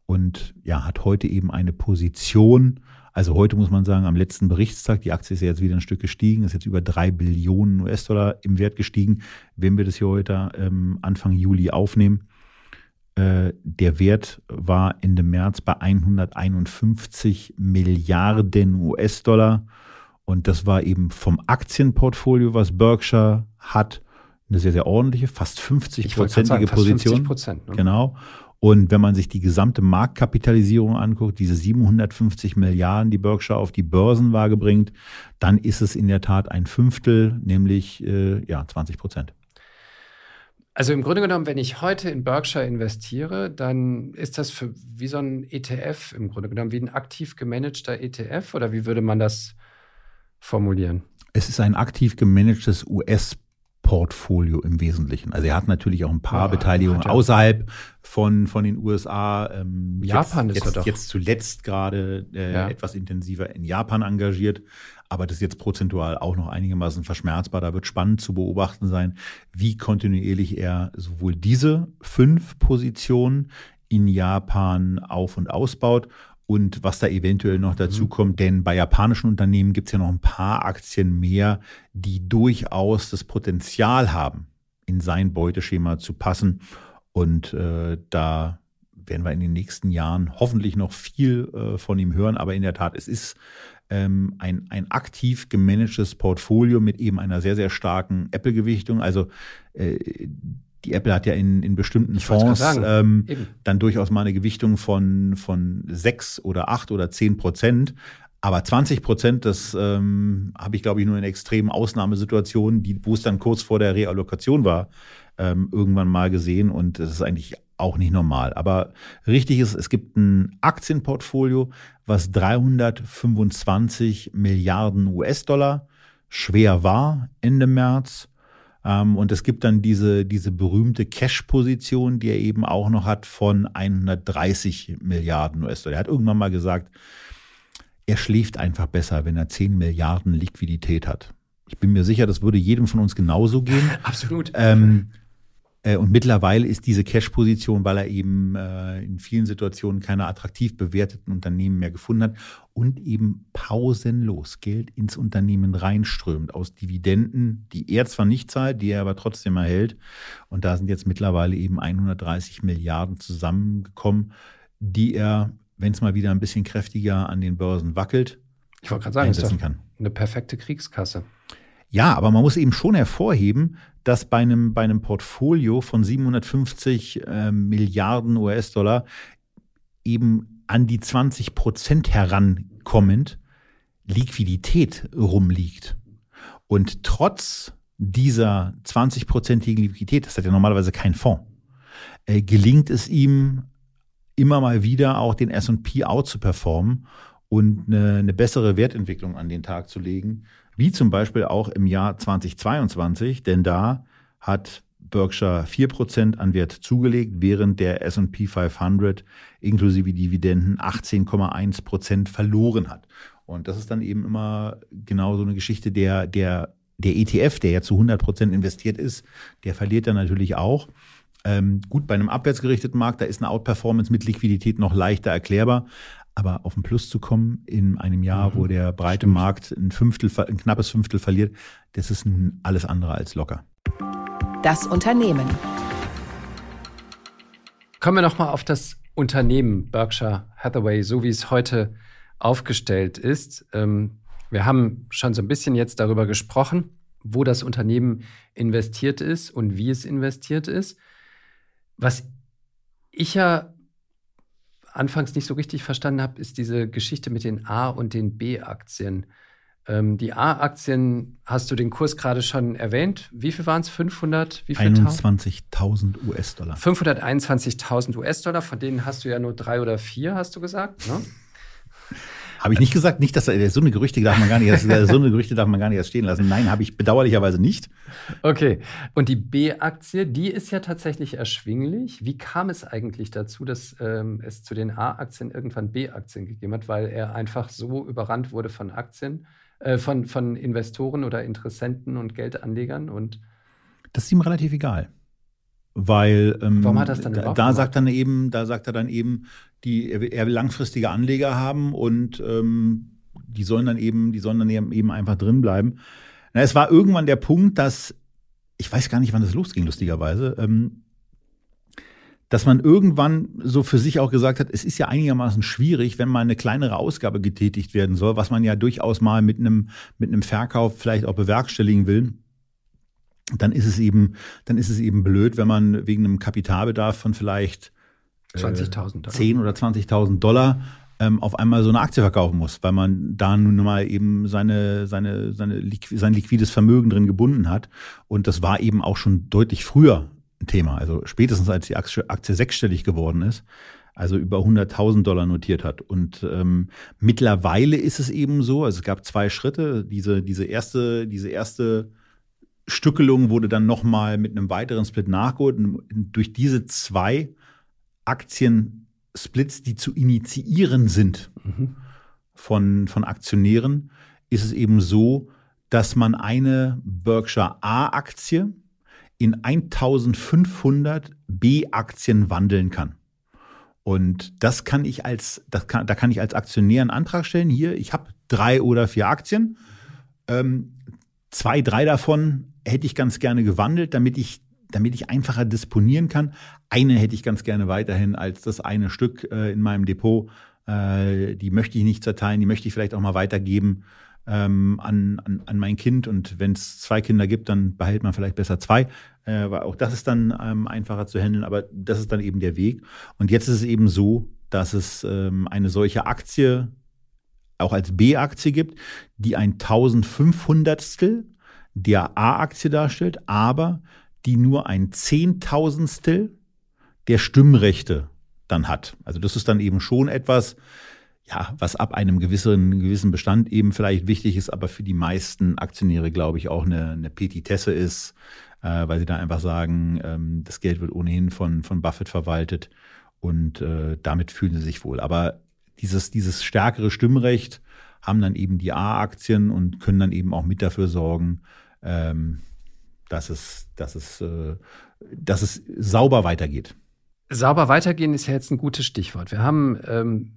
und ja, hat heute eben eine Position. Also heute muss man sagen, am letzten Berichtstag, die Aktie ist ja jetzt wieder ein Stück gestiegen, ist jetzt über 3 Billionen US-Dollar im Wert gestiegen. Wenn wir das hier heute Anfang Juli aufnehmen, der Wert war Ende März bei 151 Milliarden US-Dollar. Und das war eben vom Aktienportfolio, was Berkshire hat, eine sehr, sehr ordentliche, fast 50-prozentige Position. 50%, ne? Genau. Und wenn man sich die gesamte Marktkapitalisierung anguckt, diese 750 Milliarden, die Berkshire auf die Börsenwaage bringt, dann ist es in der Tat ein Fünftel, nämlich 20%. Also im Grunde genommen, wenn ich heute in Berkshire investiere, dann ist das wie so ein ETF im Grunde genommen, wie ein aktiv gemanagter ETF, oder wie würde man das formulieren? Es ist ein aktiv gemanagtes US-Portfolio im Wesentlichen. Also er hat natürlich auch ein paar Beteiligungen außerhalb von den USA. Japan ist er doch. Jetzt zuletzt gerade etwas intensiver in Japan engagiert. Aber das ist jetzt prozentual auch noch einigermaßen verschmerzbar. Da wird spannend zu beobachten sein, wie kontinuierlich er sowohl diese 5 Positionen in Japan auf- und ausbaut und was da eventuell noch dazu kommt, denn bei japanischen Unternehmen gibt es ja noch ein paar Aktien mehr, die durchaus das Potenzial haben, in sein Beuteschema zu passen. Und da werden wir in den nächsten Jahren hoffentlich noch viel von ihm hören. Aber in der Tat, es ist ein aktiv gemanagtes Portfolio mit eben einer sehr, sehr starken Apple-Gewichtung. Also die Apple hat ja in bestimmten Fonds dann durchaus mal eine Gewichtung von 6 oder 8 oder 10%. Aber 20%, das habe ich, glaube ich, nur in extremen Ausnahmesituationen, wo es dann kurz vor der Reallokation war, irgendwann mal gesehen. Und das ist eigentlich auch nicht normal. Aber richtig ist, es gibt ein Aktienportfolio, was 325 Milliarden US-Dollar schwer war Ende März. Und es gibt dann diese berühmte Cash-Position, die er eben auch noch hat, von 130 Milliarden US-Dollar. Er hat irgendwann mal gesagt, er schläft einfach besser, wenn er 10 Milliarden Liquidität hat. Ich bin mir sicher, das würde jedem von uns genauso gehen. Absolut. Und mittlerweile ist diese Cash-Position, weil er eben in vielen Situationen keine attraktiv bewerteten Unternehmen mehr gefunden hat und eben pausenlos Geld ins Unternehmen reinströmt aus Dividenden, die er zwar nicht zahlt, die er aber trotzdem erhält. Und da sind jetzt mittlerweile eben 130 Milliarden zusammengekommen, die er, wenn es mal wieder ein bisschen kräftiger an den Börsen wackelt, einsetzen kann. Eine perfekte Kriegskasse. Ja, aber man muss eben schon hervorheben, dass bei einem Portfolio von 750 Milliarden US-Dollar eben an die 20% herankommend Liquidität rumliegt. Und trotz dieser 20%igen Liquidität, das hat ja normalerweise kein Fonds, gelingt es ihm immer mal wieder auch den S&P out zu performen und eine bessere Wertentwicklung an den Tag zu legen, wie zum Beispiel auch im Jahr 2022, denn da hat Berkshire 4% an Wert zugelegt, während der S&P 500 inklusive Dividenden 18,1% verloren hat. Und das ist dann eben immer genau so eine Geschichte, der ETF, der ja zu 100% investiert ist, der verliert dann natürlich auch. Gut, bei einem abwärtsgerichteten Markt, da ist eine Outperformance mit Liquidität noch leichter erklärbar. Aber auf den Plus zu kommen in einem Jahr, wo der breite Markt ein knappes Fünftel verliert, das ist nun alles andere als locker. Das Unternehmen. Kommen wir nochmal auf das Unternehmen Berkshire Hathaway, so wie es heute aufgestellt ist. Wir haben schon so ein bisschen jetzt darüber gesprochen, wo das Unternehmen investiert ist und wie es investiert ist. Was ich ja anfangs nicht so richtig verstanden habe, ist diese Geschichte mit den A- und den B-Aktien. Die A-Aktien, hast du den Kurs gerade schon erwähnt? Wie viel waren es? 21.000 US-Dollar. 521.000 US-Dollar, von denen hast du ja nur 3 oder 4, hast du gesagt, ne? Habe ich nicht gesagt, nicht, dass so eine Gerüchte darf man gar nicht, so eine Gerüchte darf man gar nicht erst stehen lassen. Nein, habe ich bedauerlicherweise nicht. Okay. Und die B-Aktie, die ist ja tatsächlich erschwinglich. Wie kam es eigentlich dazu, dass es zu den A-Aktien irgendwann B-Aktien gegeben hat, weil er einfach so überrannt wurde von Aktien, von Investoren oder Interessenten und Geldanlegern und das ist ihm relativ egal. Weil warum hat das dann da sagt er dann eben, er will langfristige Anleger haben und die sollen dann eben einfach drin bleiben. Na, es war irgendwann der Punkt, dass ich weiß gar nicht, wann das losging, lustigerweise, dass man irgendwann so für sich auch gesagt hat, es ist ja einigermaßen schwierig, wenn mal eine kleinere Ausgabe getätigt werden soll, was man ja durchaus mal mit einem Verkauf vielleicht auch bewerkstelligen will. Dann ist es eben blöd, wenn man wegen einem Kapitalbedarf von vielleicht $10.000 oder $20.000 auf einmal so eine Aktie verkaufen muss, weil man da nun mal eben sein liquides Vermögen drin gebunden hat. Und das war eben auch schon deutlich früher ein Thema, also spätestens als die Aktie sechsstellig geworden ist, also über $100.000 notiert hat. Und mittlerweile ist es eben so, also es gab zwei Schritte, diese erste Stückelung wurde dann nochmal mit einem weiteren Split nachgeholt. Und durch diese zwei Aktien-Splits, die zu initiieren sind von Aktionären, ist es eben so, dass man eine Berkshire A-Aktie in 1500 B-Aktien wandeln kann. Und da kann ich als Aktionär einen Antrag stellen. Hier, ich habe 3 oder 4 Aktien. 2, 3 davon hätte ich ganz gerne gewandelt, damit ich einfacher disponieren kann. Eine hätte ich ganz gerne weiterhin als das eine Stück in meinem Depot. Die möchte ich nicht zerteilen, die möchte ich vielleicht auch mal weitergeben an mein Kind. Und wenn es 2 Kinder gibt, dann behält man vielleicht besser 2. Weil auch das ist dann einfacher zu handeln, aber das ist dann eben der Weg. Und jetzt ist es eben so, dass es eine solche Aktie auch als B-Aktie gibt, die ein 1500stel der A-Aktie darstellt, aber die nur ein 10.000stel der Stimmrechte dann hat. Also das ist dann eben schon etwas, ja, was ab einem gewissen Bestand eben vielleicht wichtig ist, aber für die meisten Aktionäre, glaube ich, auch eine Petitesse ist, weil sie da einfach sagen, das Geld wird ohnehin von Buffett verwaltet und damit fühlen sie sich wohl. Aber dieses stärkere Stimmrecht haben dann eben die A-Aktien und können dann eben auch mit dafür sorgen, dass es sauber weitergeht. Sauber weitergehen ist ja jetzt ein gutes Stichwort. Wir haben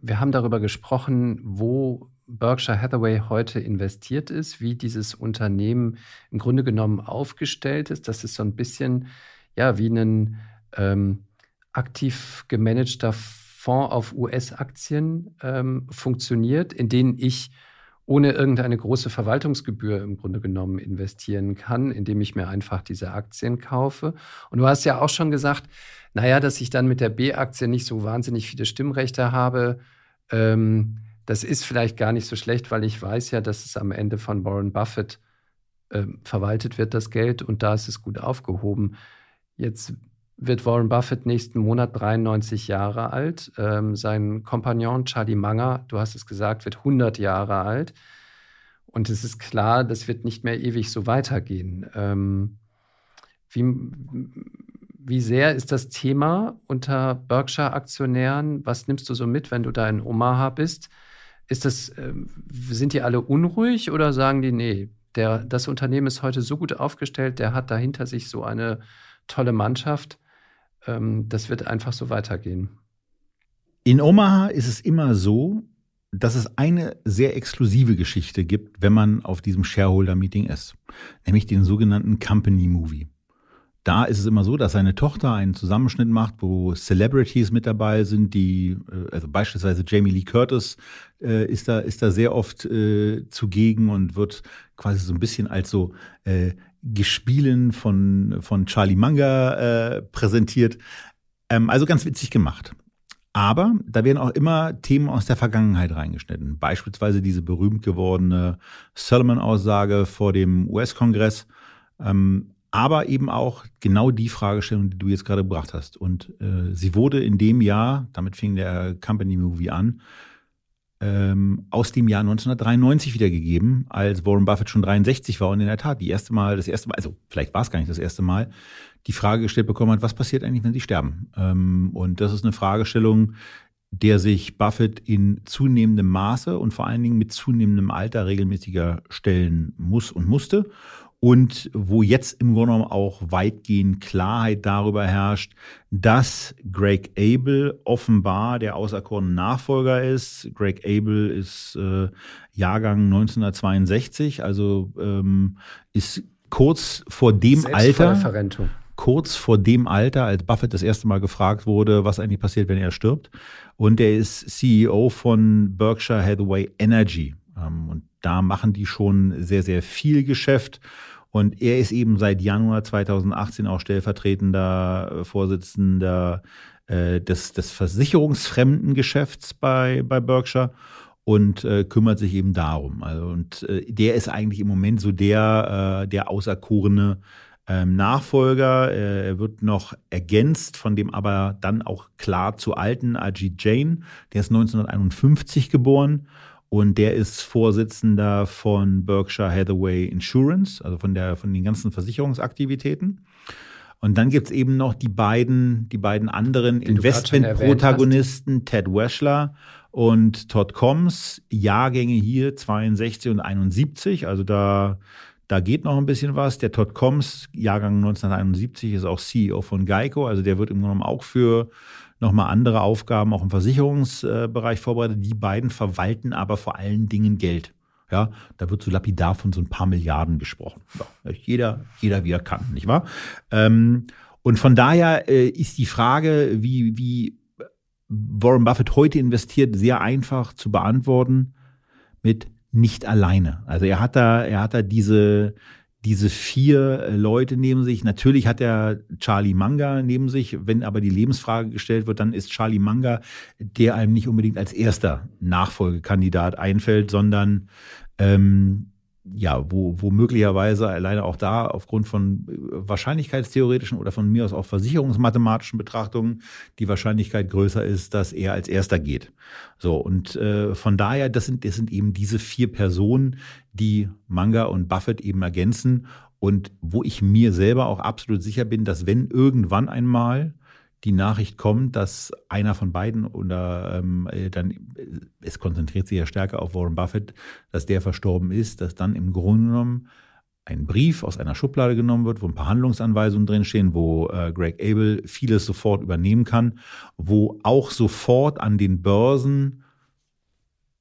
darüber gesprochen, wo Berkshire Hathaway heute investiert ist, wie dieses Unternehmen im Grunde genommen aufgestellt ist. Das ist so ein bisschen ja wie ein aktiv gemanagter Fonds auf US-Aktien funktioniert, in denen ich ohne irgendeine große Verwaltungsgebühr im Grunde genommen investieren kann, indem ich mir einfach diese Aktien kaufe. Und du hast ja auch schon gesagt, naja, dass ich dann mit der B-Aktie nicht so wahnsinnig viele Stimmrechte habe, das ist vielleicht gar nicht so schlecht, weil ich weiß ja, dass es am Ende von Warren Buffett verwaltet wird, das Geld, und da ist es gut aufgehoben. Jetzt wird Warren Buffett nächsten Monat 93 Jahre alt. Sein Kompagnon Charlie Munger, du hast es gesagt, wird 100 Jahre alt. Und es ist klar, das wird nicht mehr ewig so weitergehen. Wie sehr ist das Thema unter Berkshire-Aktionären? Was nimmst du so mit, wenn du da in Omaha bist? Sind die alle unruhig oder sagen die, nee, das Unternehmen ist heute so gut aufgestellt, der hat dahinter sich so eine tolle Mannschaft? Das wird einfach so weitergehen. In Omaha ist es immer so, dass es eine sehr exklusive Geschichte gibt, wenn man auf diesem Shareholder-Meeting ist, nämlich den sogenannten Company-Movie. Da ist es immer so, dass seine Tochter einen Zusammenschnitt macht, wo Celebrities mit dabei sind, also beispielsweise Jamie Lee Curtis ist da sehr oft zugegen und wird quasi so ein bisschen als so Gespielen von Charlie Munger präsentiert. Also ganz witzig gemacht. Aber da werden auch immer Themen aus der Vergangenheit reingeschnitten. Beispielsweise diese berühmt gewordene Solomon-Aussage vor dem US-Kongress. Aber eben auch genau die Fragestellung, die du jetzt gerade gebracht hast. Und sie wurde in dem Jahr, damit fing der Company Movie an, aus dem Jahr 1993 wiedergegeben, als Warren Buffett schon 63 war und in der Tat das erste Mal, also vielleicht war es gar nicht das erste Mal, die Frage gestellt bekommen hat, was passiert eigentlich, wenn sie sterben? Und das ist eine Fragestellung, der sich Buffett in zunehmendem Maße und vor allen Dingen mit zunehmendem Alter regelmäßiger stellen muss und musste. Und wo jetzt im Grunde genommen auch weitgehend Klarheit darüber herrscht, dass Greg Abel offenbar der auserkorene Nachfolger ist. Greg Abel ist Jahrgang 1962, also ist kurz vor dem Alter, als Buffett das erste Mal gefragt wurde, was eigentlich passiert, wenn er stirbt. Und er ist CEO von Berkshire Hathaway Energy. Und da machen die schon sehr, sehr viel Geschäft. Und er ist eben seit Januar 2018 auch stellvertretender Vorsitzender des versicherungsfremden Geschäfts bei Berkshire und kümmert sich eben darum. Also, und der ist eigentlich im Moment so der auserkorene Nachfolger. Er wird noch ergänzt von dem aber dann auch klar zu alten Ajit Jain. Der ist 1951 geboren. Und der ist Vorsitzender von Berkshire Hathaway Insurance, also von den ganzen Versicherungsaktivitäten. Und dann gibt es eben noch die beiden anderen Investmentprotagonisten, Ted Weschler und Todd Combs, Jahrgänge hier 62 und 71, also da geht noch ein bisschen was. Der Todd Combs, Jahrgang 1971, ist auch CEO von Geico, also der wird im Grunde genommen auch für nochmal andere Aufgaben auch im Versicherungsbereich vorbereitet. Die beiden verwalten aber vor allen Dingen Geld. Ja, da wird so lapidar von so ein paar Milliarden gesprochen. Ja, jeder wie er kann, nicht wahr? Und von daher ist die Frage, wie Warren Buffett heute investiert, sehr einfach zu beantworten mit nicht alleine. Also er hat da diese vier Leute neben sich. Natürlich hat er Charlie Munger neben sich. Wenn aber die Lebensfrage gestellt wird, dann ist Charlie Munger, der einem nicht unbedingt als erster Nachfolgekandidat einfällt, sondern wo möglicherweise alleine auch da aufgrund von wahrscheinlichkeitstheoretischen oder von mir aus auch versicherungsmathematischen Betrachtungen die Wahrscheinlichkeit größer ist, dass er als erster geht. So, und von daher, das sind eben diese vier Personen, die Munger und Buffett eben ergänzen und wo ich mir selber auch absolut sicher bin, dass wenn irgendwann einmal die Nachricht kommt, dass einer von beiden oder es konzentriert sich ja stärker auf Warren Buffett, dass der verstorben ist, dass dann im Grunde genommen ein Brief aus einer Schublade genommen wird, wo ein paar Handlungsanweisungen drinstehen, wo Greg Abel vieles sofort übernehmen kann, wo auch sofort an den Börsen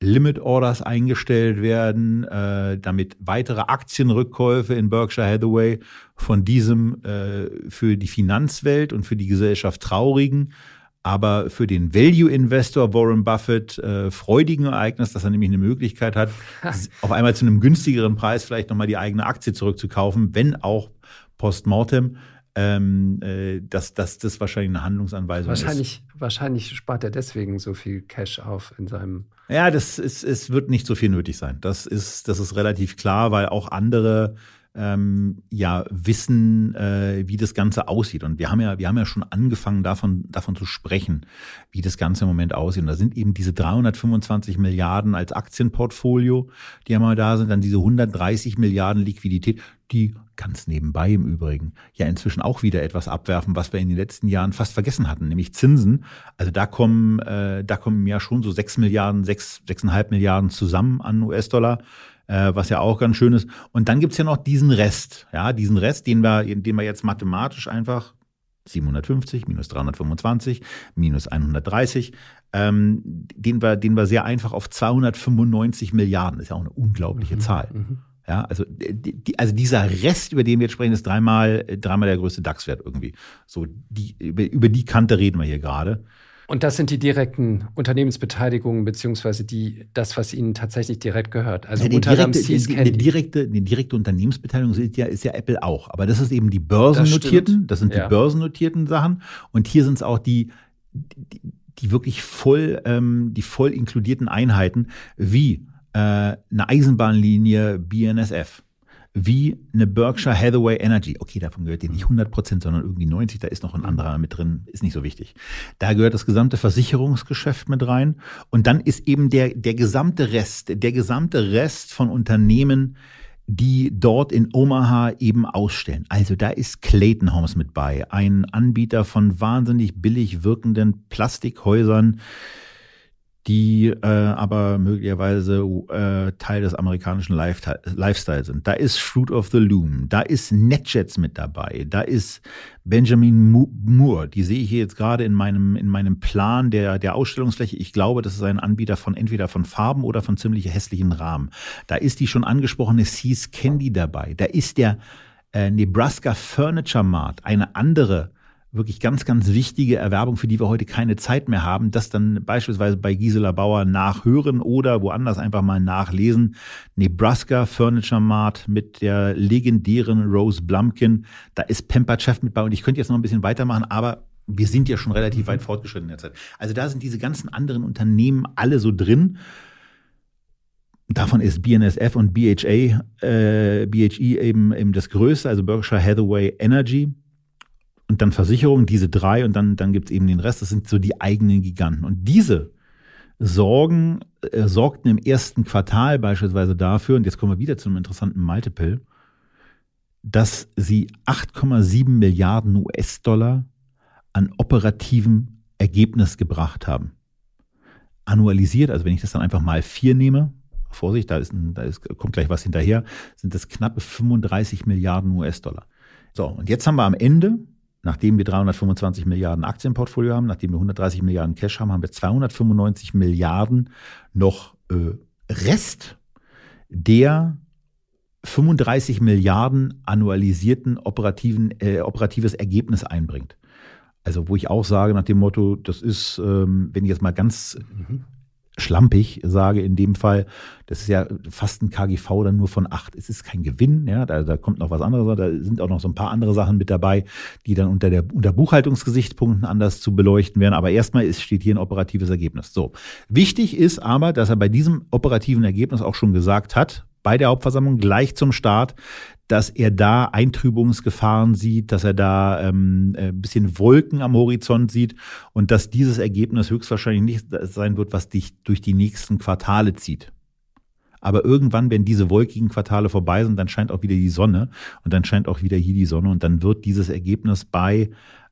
Limit Orders eingestellt werden, damit weitere Aktienrückkäufe in Berkshire Hathaway von diesem für die Finanzwelt und für die Gesellschaft traurigen, aber für den Value-Investor Warren Buffett freudigen Ereignis, dass er nämlich eine Möglichkeit hat, auf einmal zu einem günstigeren Preis vielleicht nochmal die eigene Aktie zurückzukaufen, wenn auch postmortem. Dass das wahrscheinlich eine Handlungsanweisung ist. Wahrscheinlich spart er deswegen so viel Cash auf in seinem... Ja, es wird nicht so viel nötig sein. Das ist relativ klar, weil auch andere wissen, wie das Ganze aussieht. Und wir haben ja schon angefangen, davon zu sprechen, wie das Ganze im Moment aussieht. Und da sind eben diese 325 Milliarden als Aktienportfolio, die einmal da sind, dann diese 130 Milliarden Liquidität, die ganz nebenbei im Übrigen ja inzwischen auch wieder etwas abwerfen, was wir in den letzten Jahren fast vergessen hatten, nämlich Zinsen. Also da kommen im Jahr schon so 6,5 Milliarden zusammen an US-Dollar, was ja auch ganz schön ist. Und dann gibt's ja noch diesen Rest, den wir jetzt mathematisch einfach 750 minus 325 minus 130, den wir sehr einfach auf 295 Milliarden, ist ja auch eine unglaubliche Zahl. Ja, also dieser Rest, über den wir jetzt sprechen, ist dreimal der größte DAX-Wert irgendwie. So, über die Kante reden wir hier gerade. Und das sind die direkten Unternehmensbeteiligungen, beziehungsweise das, was Ihnen tatsächlich direkt gehört. Also ja, die direkte Unternehmensbeteiligung ist ja Apple auch. Aber das ist eben die börsennotierten, die börsennotierten Sachen. Und hier sind es auch die wirklich voll inkludierten Einheiten, wie eine Eisenbahnlinie BNSF, wie eine Berkshire Hathaway Energy. Okay, davon gehört dir nicht 100%, sondern irgendwie 90%, da ist noch ein anderer mit drin, ist nicht so wichtig. Da gehört das gesamte Versicherungsgeschäft mit rein und dann ist eben der gesamte Rest, von Unternehmen, die dort in Omaha eben ausstellen. Also da ist Clayton Homes mit bei, ein Anbieter von wahnsinnig billig wirkenden Plastikhäusern, die aber möglicherweise Teil des amerikanischen Lifestyle sind. Da ist Fruit of the Loom, da ist NetJets mit dabei, da ist Benjamin Moore, die sehe ich hier jetzt gerade in meinem Plan der Ausstellungsfläche. Ich glaube, das ist ein Anbieter von entweder von Farben oder von ziemlich hässlichen Rahmen. Da ist die schon angesprochene See's Candy dabei, da ist der Nebraska Furniture Mart, eine andere wirklich ganz, ganz wichtige Erwerbung, für die wir heute keine Zeit mehr haben, das dann beispielsweise bei Gisela Bauer nachhören oder woanders einfach mal nachlesen. Nebraska Furniture Mart mit der legendären Rose Blumkin. Da ist Pampered Chef mit bei und ich könnte jetzt noch ein bisschen weitermachen, aber wir sind ja schon relativ weit fortgeschritten in der Zeit. Also da sind diese ganzen anderen Unternehmen alle so drin. Davon ist BNSF und BHE eben das größte, also Berkshire Hathaway Energy. Und dann Versicherung, diese drei und dann gibt es eben den Rest. Das sind so die eigenen Giganten. Und diese sorgten im ersten Quartal beispielsweise dafür, und jetzt kommen wir wieder zu einem interessanten Multiple, dass sie 8,7 Milliarden US-Dollar an operativem Ergebnis gebracht haben. Annualisiert, also wenn ich das dann einfach mal 4 nehme, Vorsicht, kommt gleich was hinterher, sind das knappe 35 Milliarden US-Dollar. So, und jetzt haben wir am Ende, nachdem wir 325 Milliarden Aktienportfolio haben, nachdem wir 130 Milliarden Cash haben, haben wir 295 Milliarden noch Rest der 35 Milliarden annualisierten operatives Ergebnis einbringt. Also wo ich auch sage nach dem Motto, das ist, wenn ich jetzt mal ganz schlampig sage in dem Fall, das ist ja fast ein KGV dann nur von 8. Es ist kein Gewinn, ja, da kommt noch was anderes, da sind auch noch so ein paar andere Sachen mit dabei, die dann unter Buchhaltungsgesichtspunkten anders zu beleuchten wären. Aber erstmal steht hier ein operatives Ergebnis. So. Wichtig ist aber, dass er bei diesem operativen Ergebnis auch schon gesagt hat, bei der Hauptversammlung gleich zum Start, dass er da Eintrübungsgefahren sieht, dass er da ein bisschen Wolken am Horizont sieht und dass dieses Ergebnis höchstwahrscheinlich nicht sein wird, was dich durch die nächsten Quartale zieht. Aber irgendwann, wenn diese wolkigen Quartale vorbei sind, dann scheint auch wieder die Sonne und dann scheint auch wieder hier die Sonne und dann wird dieses Ergebnis bei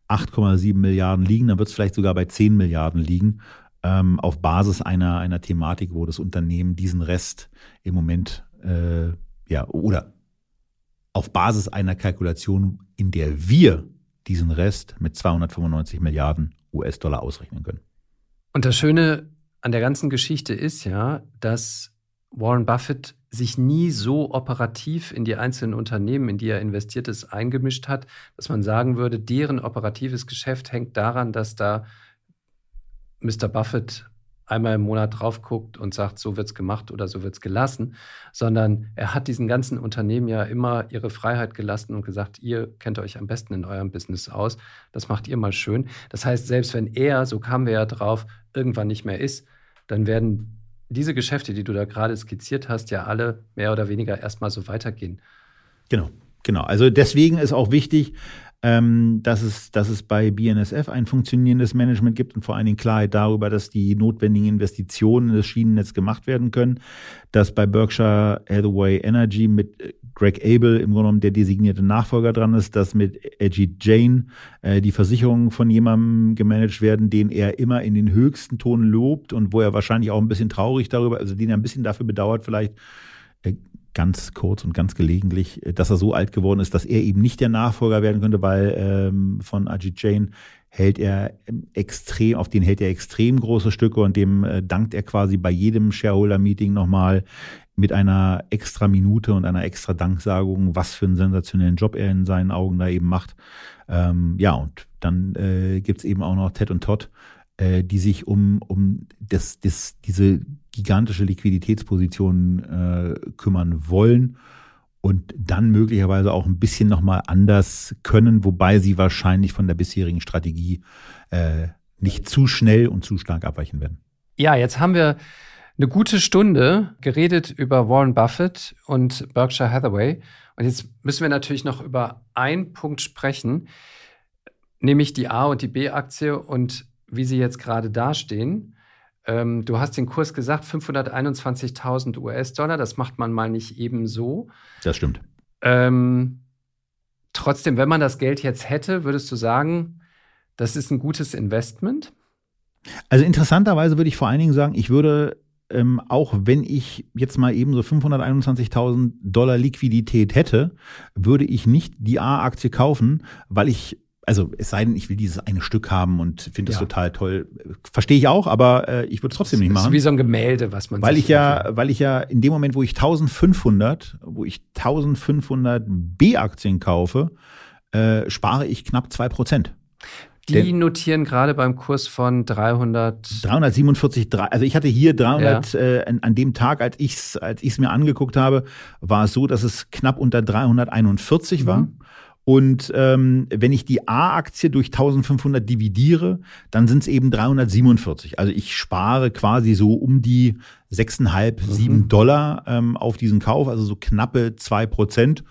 8,7 Milliarden liegen, dann wird es vielleicht sogar bei 10 Milliarden liegen, auf Basis einer Thematik, wo das Unternehmen diesen Rest im Moment oder auf Basis einer Kalkulation, in der wir diesen Rest mit 295 Milliarden US-Dollar ausrechnen können. Und das Schöne an der ganzen Geschichte ist ja, dass Warren Buffett sich nie so operativ in die einzelnen Unternehmen, in die er investiert ist, eingemischt hat, dass man sagen würde, deren operatives Geschäft hängt daran, dass da Mr. Buffett einmal im Monat drauf guckt und sagt, so wird's gemacht oder so wird's gelassen, sondern er hat diesen ganzen Unternehmen ja immer ihre Freiheit gelassen und gesagt, ihr kennt euch am besten in eurem Business aus, das macht ihr mal schön. Das heißt, selbst wenn er, so kamen wir ja drauf, irgendwann nicht mehr ist, dann werden diese Geschäfte, die du da gerade skizziert hast, ja alle mehr oder weniger erstmal so weitergehen. Genau. Also deswegen ist auch wichtig, dass es bei BNSF ein funktionierendes Management gibt und vor allen Dingen Klarheit darüber, dass die notwendigen Investitionen in das Schienennetz gemacht werden können, dass bei Berkshire Hathaway Energy mit Greg Abel im Grunde genommen der designierte Nachfolger dran ist, dass mit Ajit Jain die Versicherungen von jemandem gemanagt werden, den er immer in den höchsten Ton lobt und wo er wahrscheinlich auch ein bisschen traurig darüber, also den er ein bisschen dafür bedauert vielleicht, ganz kurz und ganz gelegentlich, dass er so alt geworden ist, dass er eben nicht der Nachfolger werden könnte, weil von Ajit Jain hält er extrem große Stücke und dem dankt er quasi bei jedem Shareholder-Meeting nochmal mit einer extra Minute und einer extra Danksagung, was für einen sensationellen Job er in seinen Augen da eben macht. Und dann gibt's eben auch noch Ted und Todd, die sich um diese gigantische Liquiditätsposition kümmern wollen und dann möglicherweise auch ein bisschen nochmal anders können, wobei sie wahrscheinlich von der bisherigen Strategie nicht zu schnell und zu stark abweichen werden. Ja, jetzt haben wir eine gute Stunde geredet über Warren Buffett und Berkshire Hathaway. Und jetzt müssen wir natürlich noch über einen Punkt sprechen, nämlich die A- und die B-Aktie und wie sie jetzt gerade dastehen. Du hast den Kurs gesagt, 521.000 US-Dollar, das macht man mal nicht eben so. Das stimmt. Trotzdem, wenn man das Geld jetzt hätte, würdest du sagen, das ist ein gutes Investment? Also interessanterweise würde ich vor allen Dingen sagen, ich würde, auch wenn ich jetzt mal eben so 521.000 Dollar Liquidität hätte, würde ich nicht die A-Aktie kaufen, weil ich, also es sei denn, ich will dieses eine Stück haben und finde es total toll. Verstehe ich auch, aber ich würde es trotzdem nicht machen. Das ist wie so ein Gemälde, was man sich vorstellt. Weil ich ja in dem Moment, wo ich 1500 B-Aktien kaufe, spare ich knapp 2%. Die notieren gerade beim Kurs von 347, also ich hatte hier 300, an dem Tag, als ich es mir angeguckt habe, war es so, dass es knapp unter 341 war. Und wenn ich die A-Aktie durch 1500 dividiere, dann sind es eben 347. Also ich spare quasi so um die 6,5, 7 Dollar auf diesen Kauf, also so knappe 2%.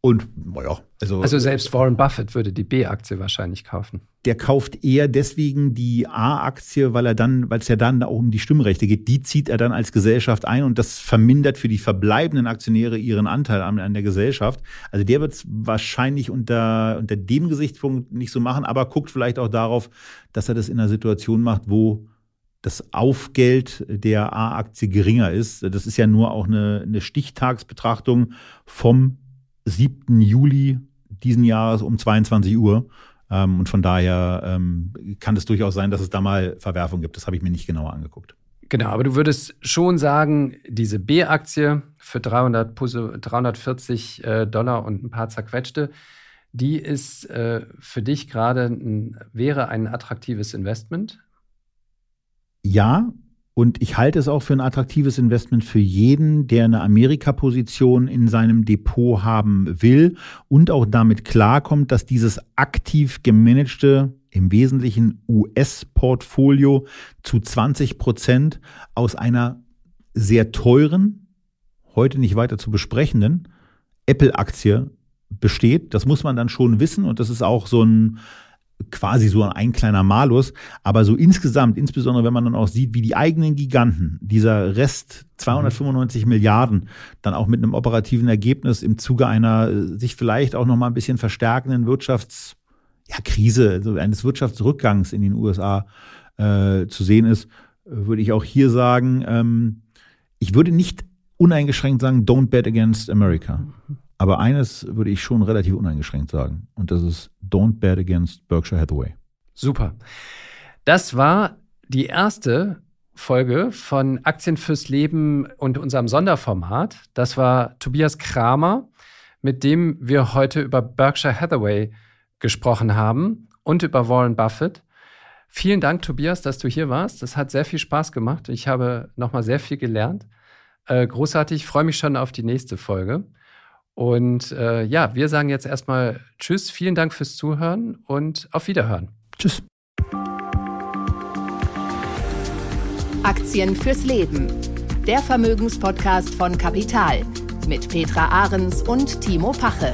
Und naja, also selbst Warren Buffett würde die B-Aktie wahrscheinlich kaufen. Der kauft eher deswegen die A-Aktie, weil es ja dann auch um die Stimmrechte geht. Die zieht er dann als Gesellschaft ein und das vermindert für die verbleibenden Aktionäre ihren Anteil an der Gesellschaft. Also der wird es wahrscheinlich unter dem Gesichtspunkt nicht so machen, aber guckt vielleicht auch darauf, dass er das in einer Situation macht, wo das Aufgeld der A-Aktie geringer ist. Das ist ja nur auch eine Stichtagsbetrachtung vom 7. Juli diesen Jahres um 22 Uhr. Und von daher kann es durchaus sein, dass es da mal Verwerfung gibt. Das habe ich mir nicht genauer angeguckt. Genau, aber du würdest schon sagen, diese B-Aktie für 340 Dollar und ein paar zerquetschte, die ist für dich gerade wäre ein attraktives Investment? Ja. Und ich halte es auch für ein attraktives Investment für jeden, der eine Amerika-Position in seinem Depot haben will und auch damit klarkommt, dass dieses aktiv gemanagte, im Wesentlichen US-Portfolio zu 20% aus einer sehr teuren, heute nicht weiter zu besprechenden Apple-Aktie besteht. Das muss man dann schon wissen und das ist auch so ein quasi so ein kleiner Malus, aber so insgesamt, insbesondere wenn man dann auch sieht, wie die eigenen Giganten, dieser Rest 295 Milliarden, dann auch mit einem operativen Ergebnis im Zuge einer sich vielleicht auch nochmal ein bisschen verstärkenden Wirtschaftskrise, also eines Wirtschaftsrückgangs in den USA zu sehen ist, würde ich auch hier sagen, ich würde nicht uneingeschränkt sagen, don't bet against America. Aber eines würde ich schon relativ uneingeschränkt sagen. Und das ist Don't Bet Against Berkshire Hathaway. Super. Das war die erste Folge von Aktien fürs Leben und unserem Sonderformat. Das war Tobias Kramer, mit dem wir heute über Berkshire Hathaway gesprochen haben und über Warren Buffett. Vielen Dank, Tobias, dass du hier warst. Das hat sehr viel Spaß gemacht. Ich habe nochmal sehr viel gelernt. Großartig. Ich freue mich schon auf die nächste Folge. Und wir sagen jetzt erstmal Tschüss, vielen Dank fürs Zuhören und auf Wiederhören. Tschüss. Aktien fürs Leben. Der Vermögenspodcast von Capital mit Petra Ahrens und Timo Pache.